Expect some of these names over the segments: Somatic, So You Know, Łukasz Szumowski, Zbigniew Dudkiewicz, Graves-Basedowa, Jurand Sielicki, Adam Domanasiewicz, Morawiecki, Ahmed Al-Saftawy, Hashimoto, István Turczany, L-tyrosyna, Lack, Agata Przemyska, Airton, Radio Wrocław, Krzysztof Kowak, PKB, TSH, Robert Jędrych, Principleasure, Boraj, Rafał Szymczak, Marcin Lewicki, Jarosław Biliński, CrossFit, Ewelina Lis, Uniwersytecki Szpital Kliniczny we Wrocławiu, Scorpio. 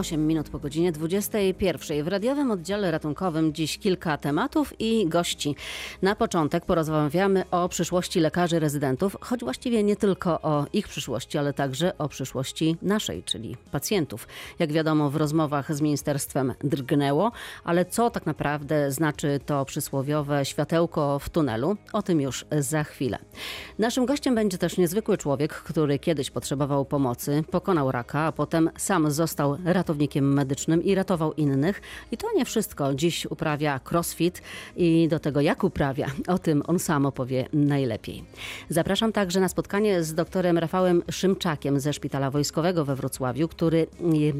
8 minut po godzinie 21. W radiowym oddziale ratunkowym dziś kilka tematów i gości. Na początek porozmawiamy o przyszłości lekarzy rezydentów, choć właściwie nie tylko o ich przyszłości, ale także o przyszłości naszej, czyli pacjentów. Jak wiadomo, w rozmowach z ministerstwem drgnęło, ale co tak naprawdę znaczy to przysłowiowe światełko w tunelu? O tym już za chwilę. Naszym gościem będzie też niezwykły człowiek, który kiedyś potrzebował pomocy, pokonał raka, a potem sam został ratownikiem medycznym i ratował innych. I to nie wszystko. Dziś uprawia crossfit i do tego jak uprawia, o tym on sam opowie najlepiej. Zapraszam także na spotkanie z doktorem Rafałem Szymczakiem ze Szpitala Wojskowego we Wrocławiu, który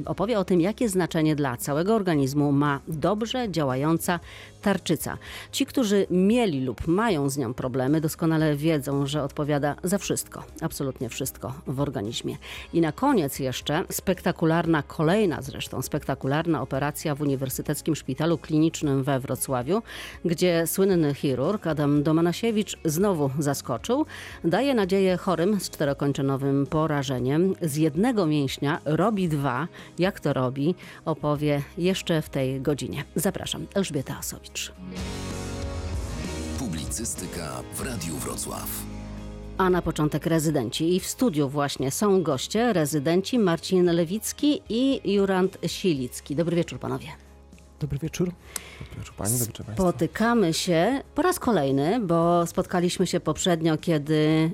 opowie o tym, jakie znaczenie dla całego organizmu ma dobrze działająca tarczyca. Ci, którzy mieli lub mają z nią problemy, doskonale wiedzą, że odpowiada za wszystko, absolutnie wszystko w organizmie. I na koniec jeszcze kolejna operacja w Uniwersyteckim Szpitalu Klinicznym we Wrocławiu, gdzie słynny chirurg Adam Domanasiewicz znowu zaskoczył. Daje nadzieję chorym z czterokończynowym porażeniem. Z jednego mięśnia robi dwa. Jak to robi, opowie jeszcze w tej godzinie. Zapraszam, Elżbieta Osobi. Publicystyka w Radiu Wrocław. A na początek rezydenci. I w studiu właśnie są goście, rezydenci Marcin Lewicki i Jurand Sielicki. Dobry wieczór panowie. Dobry wieczór. Dobry wieczór pani, dobry wieczór państwu. Spotykamy się po raz kolejny, bo spotkaliśmy się poprzednio, kiedy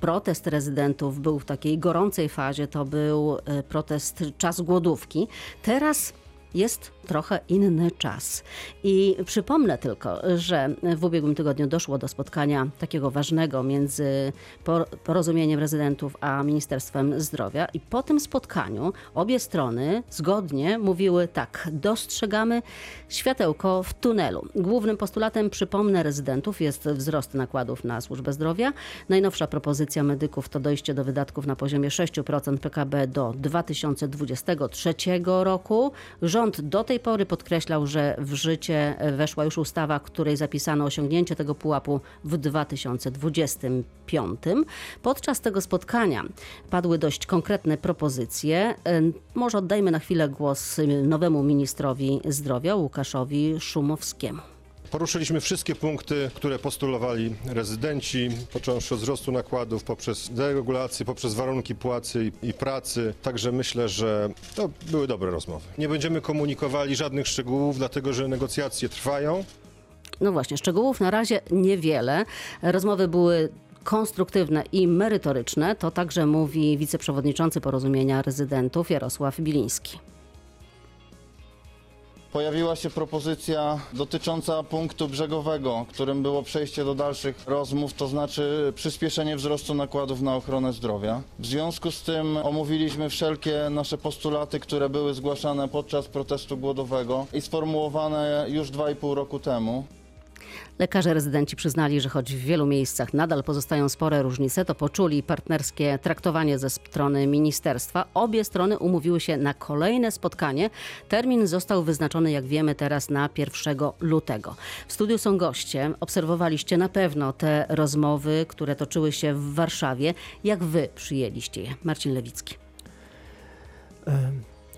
protest rezydentów był w takiej gorącej fazie. To był protest czas głodówki. Teraz jest trochę inny czas. I przypomnę tylko, że w ubiegłym tygodniu doszło do spotkania takiego ważnego między Porozumieniem Rezydentów a Ministerstwem Zdrowia i po tym spotkaniu obie strony zgodnie mówiły tak: dostrzegamy światełko w tunelu. Głównym postulatem, przypomnę, rezydentów jest wzrost nakładów na służbę zdrowia. Najnowsza propozycja medyków to dojście do wydatków na poziomie 6% PKB do 2023 roku. Rząd do tej pory podkreślał, że w życie weszła już ustawa, której zapisano osiągnięcie tego pułapu w 2025. Podczas tego spotkania padły dość konkretne propozycje. Może oddajmy na chwilę głos nowemu ministrowi zdrowia, Łukaszowi Szumowskiemu. Poruszyliśmy wszystkie punkty, które postulowali rezydenci, począwszy od wzrostu nakładów, poprzez deregulację, poprzez warunki płacy i pracy. Także myślę, że to były dobre rozmowy. Nie będziemy komunikowali żadnych szczegółów, dlatego że negocjacje trwają. No właśnie, szczegółów na razie niewiele. Rozmowy były konstruktywne i merytoryczne. To także mówi wiceprzewodniczący Porozumienia Rezydentów Jarosław Biliński. Pojawiła się propozycja dotycząca punktu brzegowego, którym było przejście do dalszych rozmów, to znaczy przyspieszenie wzrostu nakładów na ochronę zdrowia. W związku z tym omówiliśmy wszelkie nasze postulaty, które były zgłaszane podczas protestu głodowego i sformułowane już 2,5 roku temu. Lekarze rezydenci przyznali, że choć w wielu miejscach nadal pozostają spore różnice, to poczuli partnerskie traktowanie ze strony ministerstwa. Obie strony umówiły się na kolejne spotkanie. Termin został wyznaczony, jak wiemy, teraz na 1 lutego. W studiu są goście. Obserwowaliście na pewno te rozmowy, które toczyły się w Warszawie. Jak wy przyjęliście je? Marcin Lewicki.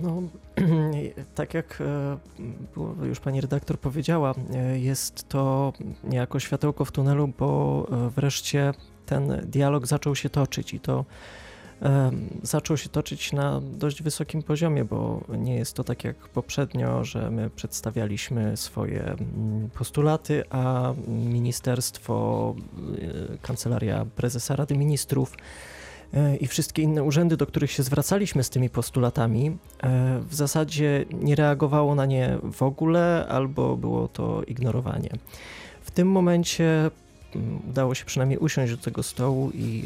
No, tak jak już pani redaktor powiedziała, jest to niejako światełko w tunelu, bo wreszcie ten dialog zaczął się toczyć i to zaczął się toczyć na dość wysokim poziomie, bo nie jest to tak jak poprzednio, że my przedstawialiśmy swoje postulaty, a ministerstwo, Kancelaria Prezesa Rady Ministrów i wszystkie inne urzędy, do których się zwracaliśmy z tymi postulatami, w zasadzie nie reagowało na nie w ogóle albo było to ignorowanie. W tym momencie udało się przynajmniej usiąść do tego stołu i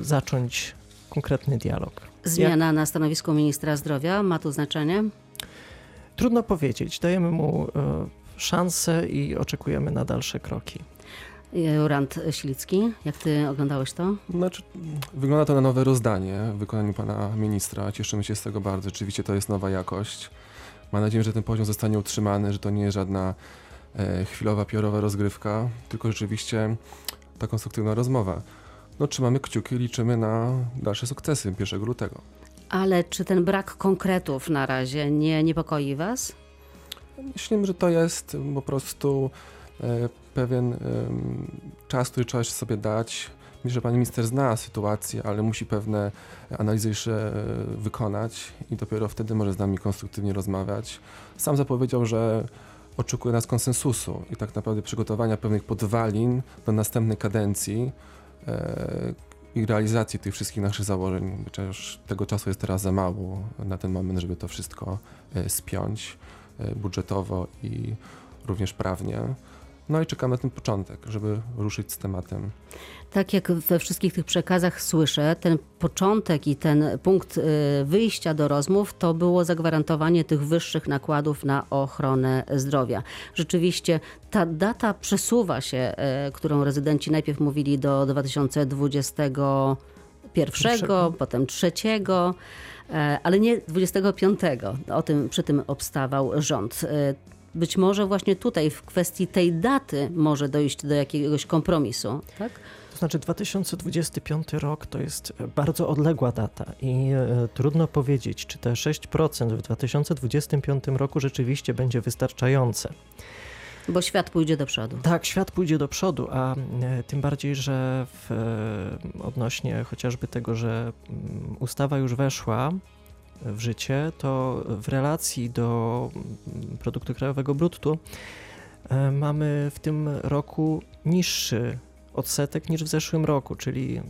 zacząć konkretny dialog. Zmiana na stanowisku ministra zdrowia ma tu znaczenie? Trudno powiedzieć. Dajemy mu szansę i oczekujemy na dalsze kroki. Jurand Sielicki, jak ty oglądałeś to? Znaczy, wygląda to na nowe rozdanie w wykonaniu pana ministra. Cieszymy się z tego bardzo. Oczywiście to jest nowa jakość. Mam nadzieję, że ten poziom zostanie utrzymany, że to nie jest żadna chwilowa, piórowa rozgrywka, tylko rzeczywiście ta konstruktywna rozmowa. No, trzymamy kciuki, liczymy na dalsze sukcesy 1 lutego. Ale czy ten brak konkretów na razie nie niepokoi was? Myślę, że to jest po prostu pewien czas, który trzeba sobie dać. Myślę, że pan minister zna sytuację, ale musi pewne analizy jeszcze wykonać i dopiero wtedy może z nami konstruktywnie rozmawiać. Sam zapowiedział, że oczekuje nas konsensusu i tak naprawdę przygotowania pewnych podwalin do następnej kadencji i realizacji tych wszystkich naszych założeń. Chociaż tego czasu jest teraz za mało na ten moment, żeby to wszystko spiąć budżetowo i również prawnie. No i czekamy na ten początek, żeby ruszyć z tematem. Tak jak we wszystkich tych przekazach słyszę, ten początek i ten punkt wyjścia do rozmów to było zagwarantowanie tych wyższych nakładów na ochronę zdrowia. Rzeczywiście ta data przesuwa się, którą rezydenci najpierw mówili do 2021, potem 3, ale nie 25. Przy tym obstawał rząd. Być może właśnie tutaj w kwestii tej daty może dojść do jakiegoś kompromisu, tak? To znaczy 2025 rok to jest bardzo odległa data i trudno powiedzieć, czy te 6% w 2025 roku rzeczywiście będzie wystarczające. Bo świat pójdzie do przodu. Tak, świat pójdzie do przodu, a tym bardziej, że odnośnie chociażby tego, że ustawa już weszła w życie, to w relacji do produktu krajowego brutto mamy w tym roku niższy odsetek niż w zeszłym roku, czyli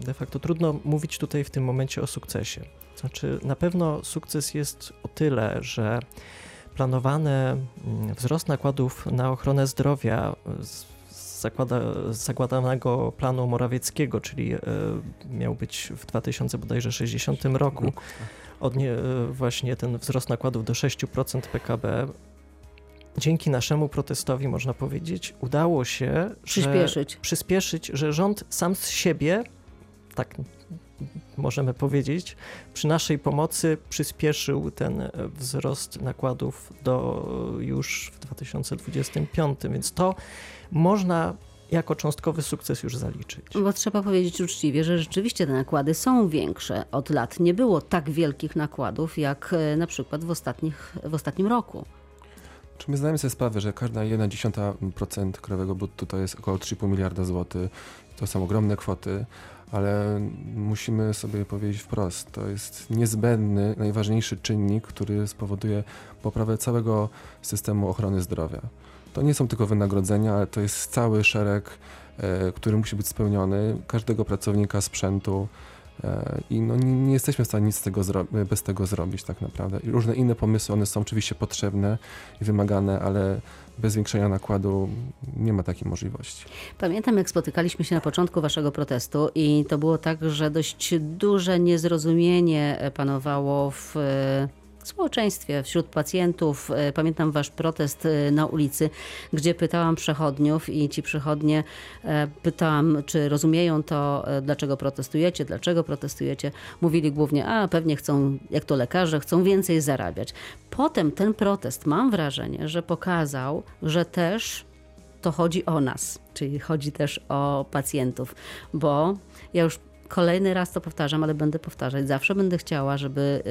de facto trudno mówić tutaj w tym momencie o sukcesie. Znaczy na pewno sukces jest o tyle, że planowany wzrost nakładów na ochronę zdrowia zakładanego planu Morawieckiego, czyli miał być w 2060 roku, właśnie ten wzrost nakładów do 6% PKB. Dzięki naszemu protestowi, można powiedzieć, udało się przyspieszyć, że rząd sam z siebie, tak możemy powiedzieć, przy naszej pomocy przyspieszył ten wzrost nakładów do już w 2025, więc to można jako cząstkowy sukces już zaliczyć. Bo trzeba powiedzieć uczciwie, że rzeczywiście te nakłady są większe. Od lat nie było tak wielkich nakładów jak na przykład w ostatnim roku. Czy my zdajemy sobie sprawę, że każda 0,1% krajowego brutto to jest około 3,5 miliarda złotych. To są ogromne kwoty, ale musimy sobie powiedzieć wprost, to jest niezbędny, najważniejszy czynnik, który spowoduje poprawę całego systemu ochrony zdrowia. To nie są tylko wynagrodzenia, ale to jest cały szereg, który musi być spełniony, każdego pracownika, sprzętu i nie jesteśmy w stanie nic bez tego zrobić tak naprawdę. I różne inne pomysły, one są oczywiście potrzebne i wymagane, ale bez zwiększenia nakładu nie ma takiej możliwości. Pamiętam, jak spotykaliśmy się na początku waszego protestu i to było tak, że dość duże niezrozumienie panowało w społeczeństwie, wśród pacjentów. Pamiętam wasz protest na ulicy, gdzie pytałam przechodniów i ci przechodnie pytałam, czy rozumieją to, dlaczego protestujecie. Mówili głównie, pewnie chcą, jak to lekarze, chcą więcej zarabiać. Potem ten protest, mam wrażenie, że pokazał, że też to chodzi o nas, czyli chodzi też o pacjentów, bo ja już kolejny raz to powtarzam, ale będę powtarzać. Zawsze będę chciała, żeby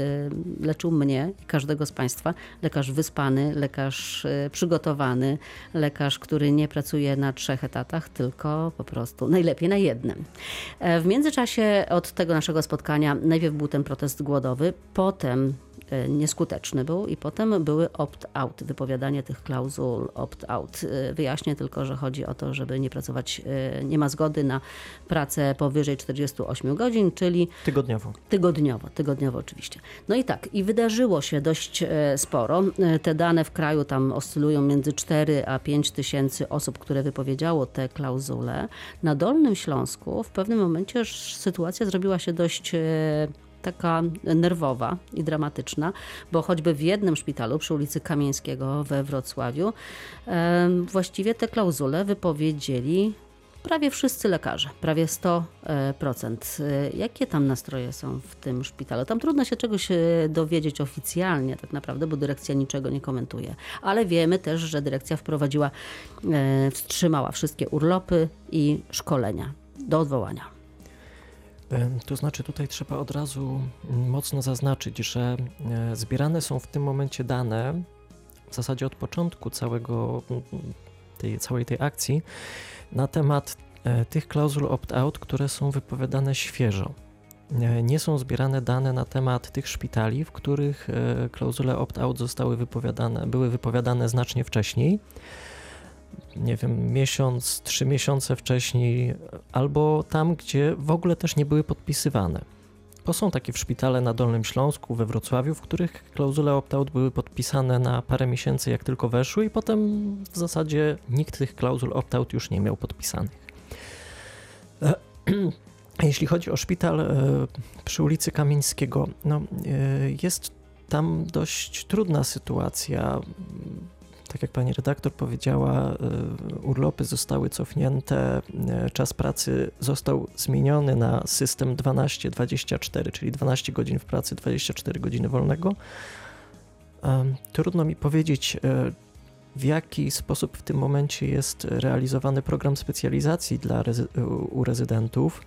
leczył mnie i każdego z Państwa lekarz wyspany, lekarz przygotowany, lekarz, który nie pracuje na 3 etatach, tylko po prostu najlepiej na jednym. W międzyczasie od tego naszego spotkania najpierw był ten protest głodowy, potem nieskuteczny był i potem były opt-out, wypowiadanie tych klauzul opt-out. Wyjaśnię tylko, że chodzi o to, żeby nie pracować, nie ma zgody na pracę powyżej 48 godzin, czyli... Tygodniowo oczywiście. No i tak, i wydarzyło się dość sporo. Te dane w kraju tam oscylują między 4 a 5 tysięcy osób, które wypowiedziało te klauzule. Na Dolnym Śląsku w pewnym momencie sytuacja zrobiła się dość taka nerwowa i dramatyczna, bo choćby w jednym szpitalu przy ulicy Kamieńskiego we Wrocławiu właściwie te klauzule wypowiedzieli prawie wszyscy lekarze, prawie 100%. Jakie tam nastroje są w tym szpitalu? Tam trudno się czegoś dowiedzieć oficjalnie tak naprawdę, bo dyrekcja niczego nie komentuje. Ale wiemy też, że dyrekcja wstrzymała wszystkie urlopy i szkolenia do odwołania. To znaczy tutaj trzeba od razu mocno zaznaczyć, że zbierane są w tym momencie dane, w zasadzie od początku całej tej akcji, na temat tych klauzul opt-out, które są wypowiadane świeżo. Nie są zbierane dane na temat tych szpitali, w których klauzule opt-out były wypowiadane znacznie wcześniej. Nie wiem, miesiąc, 3 miesiące wcześniej, albo tam, gdzie w ogóle też nie były podpisywane. Bo są takie szpitale na Dolnym Śląsku, we Wrocławiu, w których klauzule opt-out były podpisane na parę miesięcy, jak tylko weszły, i potem w zasadzie nikt tych klauzul opt-out już nie miał podpisanych. Jeśli chodzi o szpital przy ulicy Kamieńskiego, jest tam dość trudna sytuacja. Tak jak pani redaktor powiedziała, urlopy zostały cofnięte, czas pracy został zmieniony na system 12-24, czyli 12 godzin w pracy, 24 godziny wolnego. Trudno mi powiedzieć, w jaki sposób w tym momencie jest realizowany program specjalizacji u rezydentów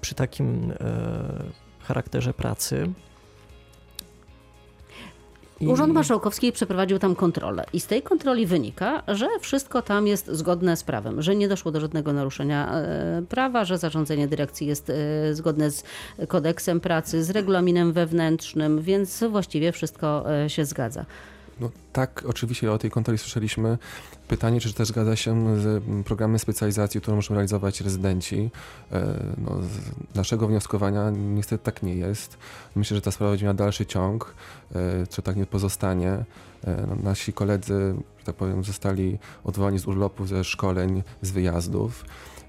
przy takim charakterze pracy. Urząd Marszałkowski przeprowadził tam kontrolę i z tej kontroli wynika, że wszystko tam jest zgodne z prawem, że nie doszło do żadnego naruszenia prawa, że zarządzenie dyrekcji jest zgodne z kodeksem pracy, z regulaminem wewnętrznym, więc właściwie wszystko się zgadza. No tak, oczywiście o tej kontroli słyszeliśmy. Pytanie, czy też zgadza się z programem specjalizacji, którą muszą realizować rezydenci. No, z naszego wnioskowania niestety tak nie jest. Myślę, że ta sprawa będzie miała dalszy ciąg, czy tak nie pozostanie. No, nasi koledzy, że tak powiem, zostali odwołani z urlopów, ze szkoleń, z wyjazdów.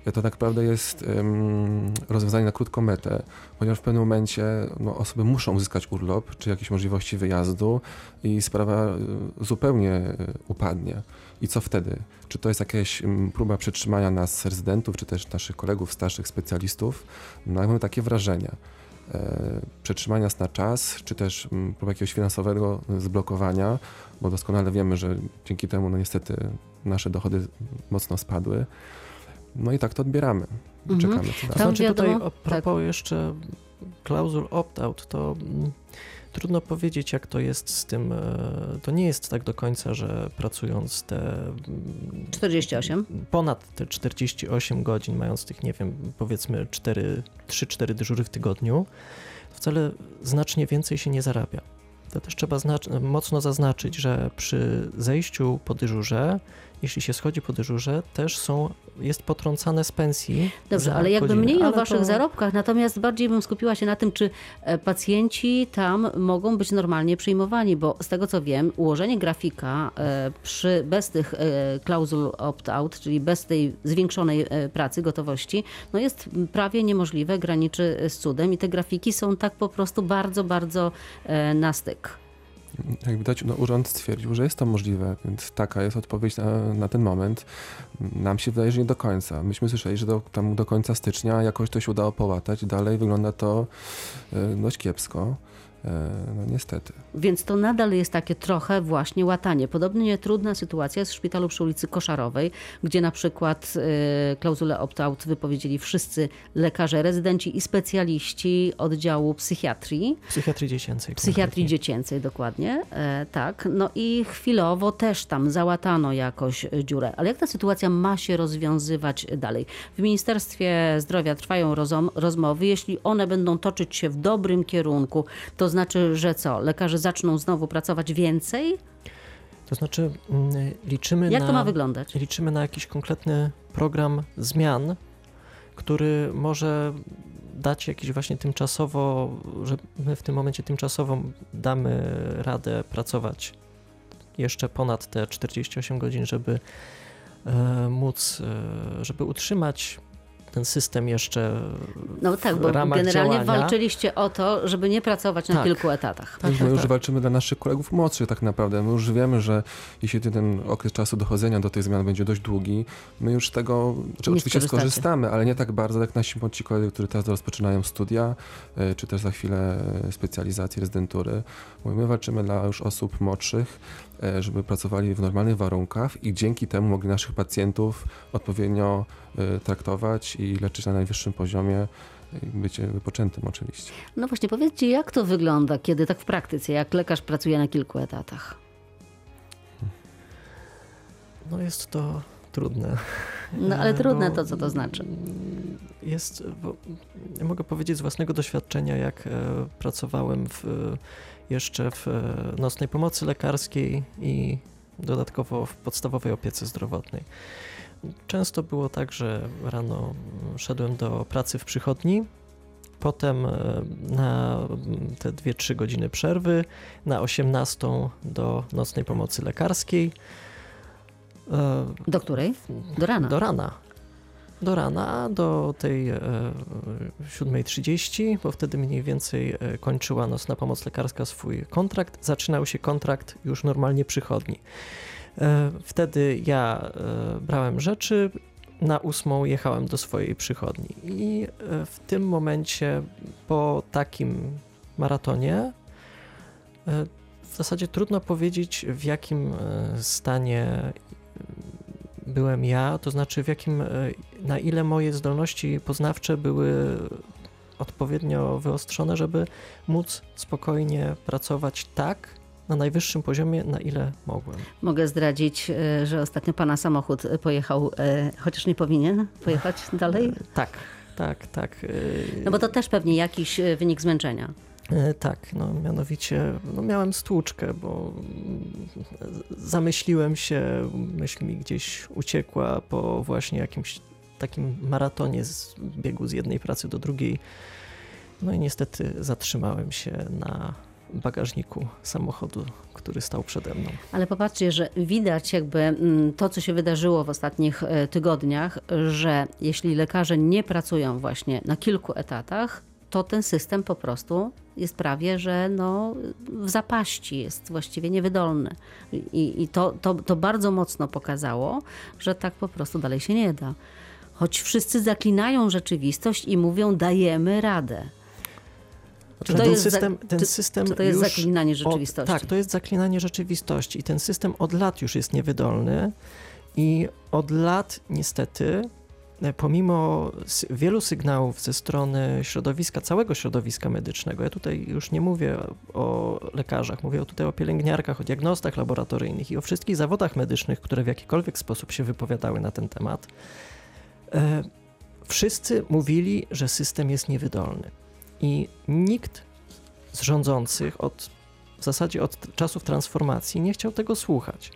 To tak naprawdę jest rozwiązanie na krótką metę, ponieważ w pewnym momencie osoby muszą uzyskać urlop czy jakieś możliwości wyjazdu i sprawa zupełnie upadnie. I co wtedy? Czy to jest jakaś próba przetrzymania nas, rezydentów, czy też naszych kolegów, starszych specjalistów? No, mamy takie wrażenie. Przetrzymania nas na czas, czy też próba jakiegoś finansowego zblokowania, bo doskonale wiemy, że dzięki temu niestety nasze dochody mocno spadły. No i tak to odbieramy. Czekamy. Mhm. To znaczy tutaj a propos jeszcze klauzul opt-out, to trudno powiedzieć, jak to jest z tym. To nie jest tak do końca, że pracując te 48? Ponad te 48 godzin, mając tych, nie wiem, powiedzmy 3-4 dyżury w tygodniu, to wcale znacznie więcej się nie zarabia. To też trzeba mocno zaznaczyć, że przy zejściu po dyżurze, jeśli się schodzi po dyżurze, też jest potrącane z pensji. Dobrze, ale jakby mniej o waszych zarobkach, natomiast bardziej bym skupiła się na tym, czy pacjenci tam mogą być normalnie przyjmowani, bo z tego co wiem, ułożenie grafika bez tych klauzul opt-out, czyli bez tej zwiększonej pracy, gotowości, jest prawie niemożliwe, graniczy z cudem i te grafiki są tak po prostu bardzo, bardzo na styk. Jak widać, urząd stwierdził, że jest to możliwe, więc taka jest odpowiedź na ten moment. Nam się wydaje, że nie do końca. Myśmy słyszeli, że do końca stycznia jakoś to się udało połatać. Dalej wygląda to dość kiepsko. No niestety. Więc to nadal jest takie trochę właśnie łatanie. Podobnie trudna sytuacja jest w szpitalu przy ulicy Koszarowej, gdzie na przykład klauzulę opt-out wypowiedzieli wszyscy lekarze, rezydenci i specjaliści oddziału psychiatrii. Psychiatrii dziecięcej. Psychiatrii dziecięcej, dokładnie. Tak. I chwilowo też tam załatano jakoś dziurę. Ale jak ta sytuacja ma się rozwiązywać dalej? W Ministerstwie Zdrowia trwają rozmowy. Jeśli one będą toczyć się w dobrym kierunku, to znaczy, że co? Lekarze zaczną znowu pracować więcej? To znaczy liczymy Jak to ma wyglądać? Liczymy na jakiś konkretny program zmian, który może dać jakiś właśnie tymczasowo, że my w tym momencie tymczasowo damy radę pracować jeszcze ponad te 48 godzin, żeby móc, żeby utrzymać ten system jeszcze w ramach generalnie działania. Walczyliście o to, żeby nie pracować na kilku etatach. Tak, my już walczymy dla naszych kolegów młodszych tak naprawdę. My już wiemy, że jeśli ten okres czasu dochodzenia do tych zmian będzie dość długi, my już tego oczywiście skorzystamy, ale nie tak bardzo jak nasi młodsi koledzy, którzy teraz rozpoczynają studia, czy też za chwilę specjalizacji, rezydentury. My walczymy dla już osób młodszych, żeby pracowali w normalnych warunkach i dzięki temu mogli naszych pacjentów odpowiednio traktować i leczyć na najwyższym poziomie, bycie wypoczętym oczywiście. No właśnie, powiedzcie, jak to wygląda, kiedy tak w praktyce, jak lekarz pracuje na kilku etatach? No jest to trudne. No ale trudne to, co to znaczy? Jest, bo ja mogę powiedzieć z własnego doświadczenia, jak pracowałem jeszcze w nocnej pomocy lekarskiej i dodatkowo w podstawowej opiece zdrowotnej. Często było tak, że rano szedłem do pracy w przychodni, potem na te 2-3 godziny przerwy, na 18 do nocnej pomocy lekarskiej. Do której? Do rana. Do rana, do tej 7:30, bo wtedy mniej więcej kończyła nocna pomoc lekarska swój kontrakt. Zaczynał się kontrakt już normalnie przychodni. Wtedy ja brałem rzeczy, na 8 jechałem do swojej przychodni i w tym momencie po takim maratonie w zasadzie trudno powiedzieć, w jakim stanie byłem ja, to znaczy na ile moje zdolności poznawcze były odpowiednio wyostrzone, żeby móc spokojnie pracować tak, na najwyższym poziomie, na ile mogłem. Mogę zdradzić, że ostatnio pana samochód pojechał, chociaż nie powinien pojechać dalej? Tak. No bo to też pewnie jakiś wynik zmęczenia. Tak, no mianowicie miałem stłuczkę, bo zamyśliłem się, myśl mi gdzieś uciekła po właśnie jakimś takim maratonie z biegu z jednej pracy do drugiej. No i niestety zatrzymałem się na bagażniku samochodu, który stał przede mną. Ale popatrzcie, że widać jakby to, co się wydarzyło w ostatnich tygodniach, że jeśli lekarze nie pracują właśnie na kilku etatach, to ten system po prostu jest prawie, że w zapaści, jest właściwie niewydolny. I to bardzo mocno pokazało, że tak po prostu dalej się nie da. Choć wszyscy zaklinają rzeczywistość i mówią, dajemy radę. Czy to jest zaklinanie rzeczywistości? Tak, to jest zaklinanie rzeczywistości i ten system od lat już jest niewydolny i od lat niestety, pomimo wielu sygnałów ze strony całego środowiska medycznego, ja tutaj już nie mówię o lekarzach, mówię tutaj o pielęgniarkach, o diagnostach laboratoryjnych i o wszystkich zawodach medycznych, które w jakikolwiek sposób się wypowiadały na ten temat, wszyscy mówili, że system jest niewydolny. I nikt z rządzących w zasadzie od czasów transformacji nie chciał tego słuchać.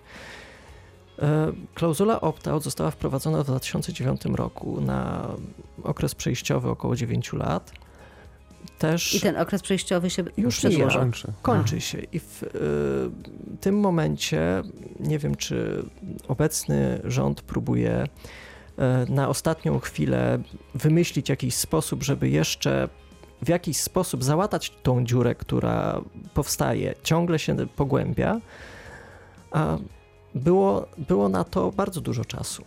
Klauzula opt-out została wprowadzona w 2009 roku na okres przejściowy około 9 lat. Też i ten okres przejściowy się już kończy się i w tym momencie nie wiem, czy obecny rząd próbuje na ostatnią chwilę wymyślić jakiś sposób, żeby jeszcze w jakiś sposób załatać tą dziurę, która powstaje, ciągle się pogłębia, a było na to bardzo dużo czasu.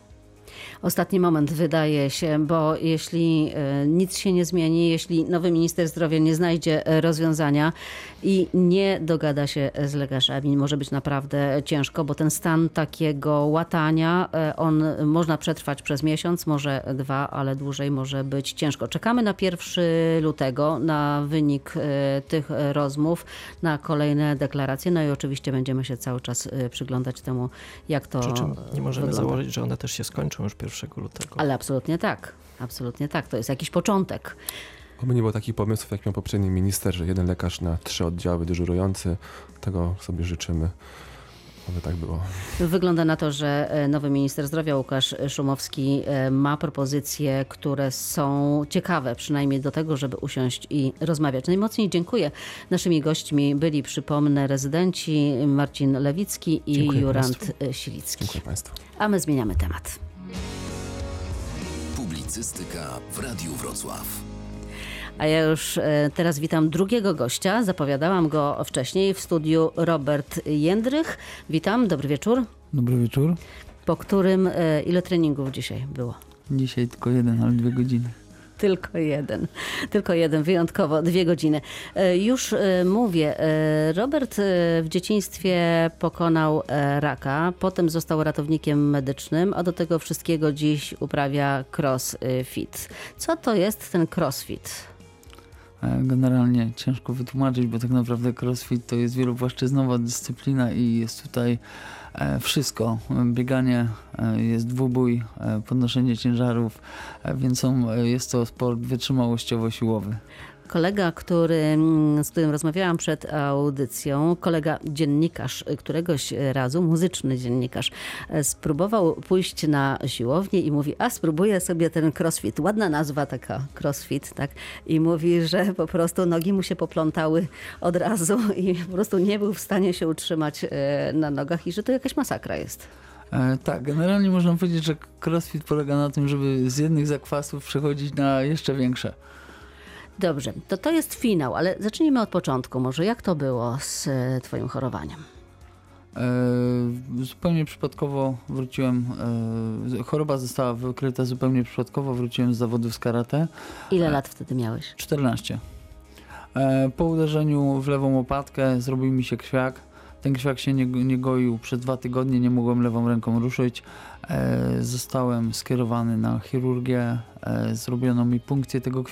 Ostatni moment wydaje się, bo jeśli nic się nie zmieni, jeśli nowy minister zdrowia nie znajdzie rozwiązania i nie dogada się z lekarzami, może być naprawdę ciężko, bo ten stan takiego łatania, można przetrwać przez miesiąc, może 2, ale dłużej może być ciężko. Czekamy na 1 lutego, na wynik tych rozmów, na kolejne deklaracje, no i oczywiście będziemy się cały czas przyglądać temu, jak to wygląda. Nie możemy założyć, że one też się skończą już 1 lutego. Ale absolutnie tak. To jest jakiś początek. Oby nie było takich pomysłów, jak miał poprzedni minister, że jeden lekarz na 3 oddziały dyżurujący. Tego sobie życzymy. Aby tak było. Wygląda na to, że nowy minister zdrowia Łukasz Szumowski ma propozycje, które są ciekawe, przynajmniej do tego, żeby usiąść i rozmawiać. Najmocniej dziękuję. Naszymi gośćmi byli, przypomnę, rezydenci Marcin Lewicki i Jurand Sielicki. Dziękuję Państwu. A my zmieniamy temat. Publicystyka w Radiu Wrocław. A ja już teraz witam drugiego gościa. Zapowiadałam go wcześniej w studiu, Robert Jędrych. Witam, dobry wieczór. Dobry wieczór. Po którym ile treningów dzisiaj było? Dzisiaj tylko 1, ale 2 godziny. Tylko jeden, wyjątkowo 2 godziny. Już mówię, Robert w dzieciństwie pokonał raka, potem został ratownikiem medycznym, a do tego wszystkiego dziś uprawia crossfit. Co to jest ten crossfit? Generalnie ciężko wytłumaczyć, bo tak naprawdę crossfit to jest wielopłaszczyznowa dyscyplina i jest tutaj wszystko. Bieganie, jest dwubój, podnoszenie ciężarów, więc jest to sport wytrzymałościowo-siłowy. Kolega, z którym rozmawiałam przed audycją, kolega dziennikarz, któregoś razu, muzyczny dziennikarz, spróbował pójść na siłownię i mówi, spróbuję sobie ten crossfit. Ładna nazwa taka, crossfit, tak? I mówi, że po prostu nogi mu się poplątały od razu i po prostu nie był w stanie się utrzymać na nogach i że to jakaś masakra jest. Tak, generalnie można powiedzieć, że crossfit polega na tym, żeby z jednych zakwasów przechodzić na jeszcze większe. Dobrze, to jest finał, ale zacznijmy od początku może. Jak to było z twoim chorowaniem? Zupełnie przypadkowo wróciłem, choroba została wykryta zupełnie przypadkowo, wróciłem z zawodów z karate. Ile lat wtedy miałeś? 14. Po uderzeniu w lewą łopatkę zrobił mi się krwiak. Ten krwiak się nie goił przez 2 tygodnie, nie mogłem lewą ręką ruszyć. Zostałem skierowany na chirurgię, zrobiono mi punkcję tego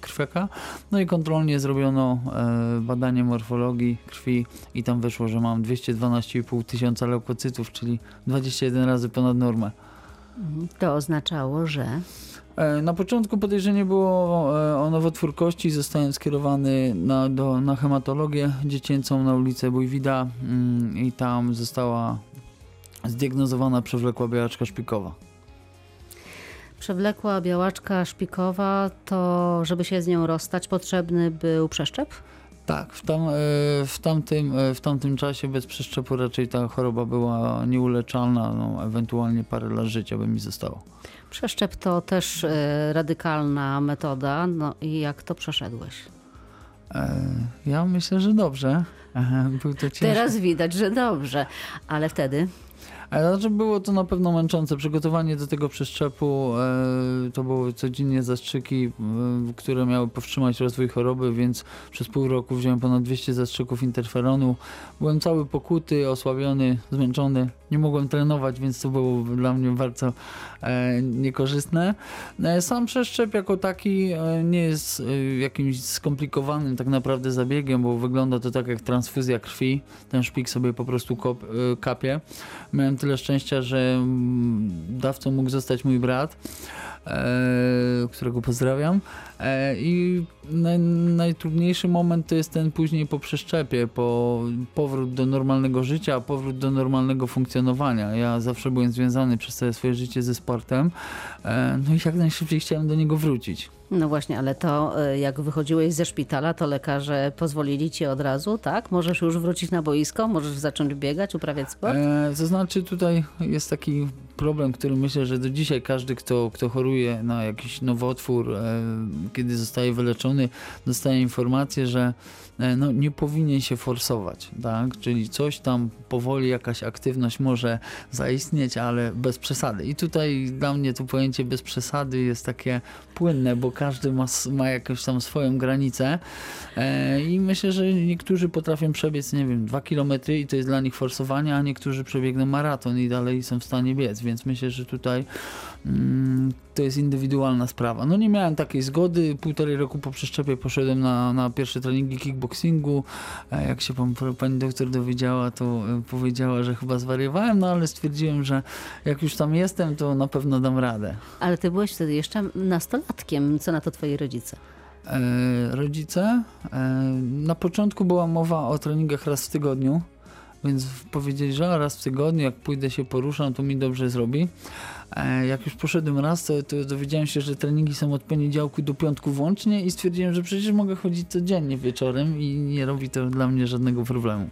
krwiaka, no i kontrolnie zrobiono badanie morfologii krwi i tam wyszło, że mam 212,5 tysiąca leukocytów, czyli 21 razy ponad normę. To oznaczało, że... Na początku podejrzenie było o nowotwór kości. Zostałem skierowany na hematologię dziecięcą na ulicę Bójwida i tam została zdiagnozowana przewlekła białaczka szpikowa. Przewlekła białaczka szpikowa, to żeby się z nią rozstać, potrzebny był przeszczep? Tak, w tamtym czasie bez przeszczepu raczej ta choroba była nieuleczalna, ewentualnie parę lat życia by mi zostało. Przeszczep to też radykalna metoda. No i jak to przeszedłeś? Ja myślę, że dobrze. Był to ciężko. Teraz widać, że dobrze, ale wtedy? Znaczy było to na pewno męczące. Przygotowanie do tego przeszczepu to były codziennie zastrzyki, które miały powstrzymać rozwój choroby, więc przez pół roku wziąłem ponad 200 zastrzyków interferonu. Byłem cały pokuty, osłabiony, zmęczony. Nie mogłem trenować, więc to było dla mnie bardzo niekorzystne. Sam przeszczep jako taki nie jest jakimś skomplikowanym tak naprawdę zabiegiem, bo wygląda to tak jak transfuzja krwi. Ten szpik sobie po prostu kapie. Miałem tyle szczęścia, że dawcą mógł zostać mój brat, którego pozdrawiam. I najtrudniejszy moment to jest ten później po przeszczepie, powrót do normalnego życia, powrót do normalnego funkcjonowania. Ja zawsze byłem związany przez całe swoje życie ze sportem, no i jak najszybciej chciałem do niego wrócić. No właśnie, ale to jak wychodziłeś ze szpitala, to lekarze pozwolili ci od razu, tak? Możesz już wrócić na boisko, możesz zacząć biegać, uprawiać sport? To znaczy tutaj jest taki problem, który myślę, że do dzisiaj każdy, kto choruje na jakiś nowotwór, kiedy zostaje wyleczony, dostaje informację, że nie powinien się forsować, tak? Czyli coś tam powoli, jakaś aktywność może zaistnieć, ale bez przesady. I tutaj dla mnie to pojęcie bez przesady jest takie płynne, bo każdy ma jakąś tam swoją granicę i myślę, że niektórzy potrafią przebiec, 2 kilometry i to jest dla nich forsowanie, a niektórzy przebiegną maraton i dalej są w stanie biec, więc myślę, że tutaj to jest indywidualna sprawa. Nie miałem takiej zgody. 1,5 roku po przeszczepie poszedłem na pierwsze treningi kickboxingu. Jak się pani doktor dowiedziała, to powiedziała, że chyba zwariowałem, ale stwierdziłem, że jak już tam jestem, to na pewno dam radę. Ale ty byłeś wtedy jeszcze nastolatkiem. Co na to twoi rodzice? Rodzice? Na początku była mowa o treningach raz w tygodniu. Więc powiedzieli, że raz w tygodniu, jak pójdę się poruszam, to mi dobrze zrobi. Jak już poszedłem raz, to dowiedziałem się, że treningi są od poniedziałku do piątku włącznie i stwierdziłem, że przecież mogę chodzić codziennie wieczorem i nie robi to dla mnie żadnego problemu.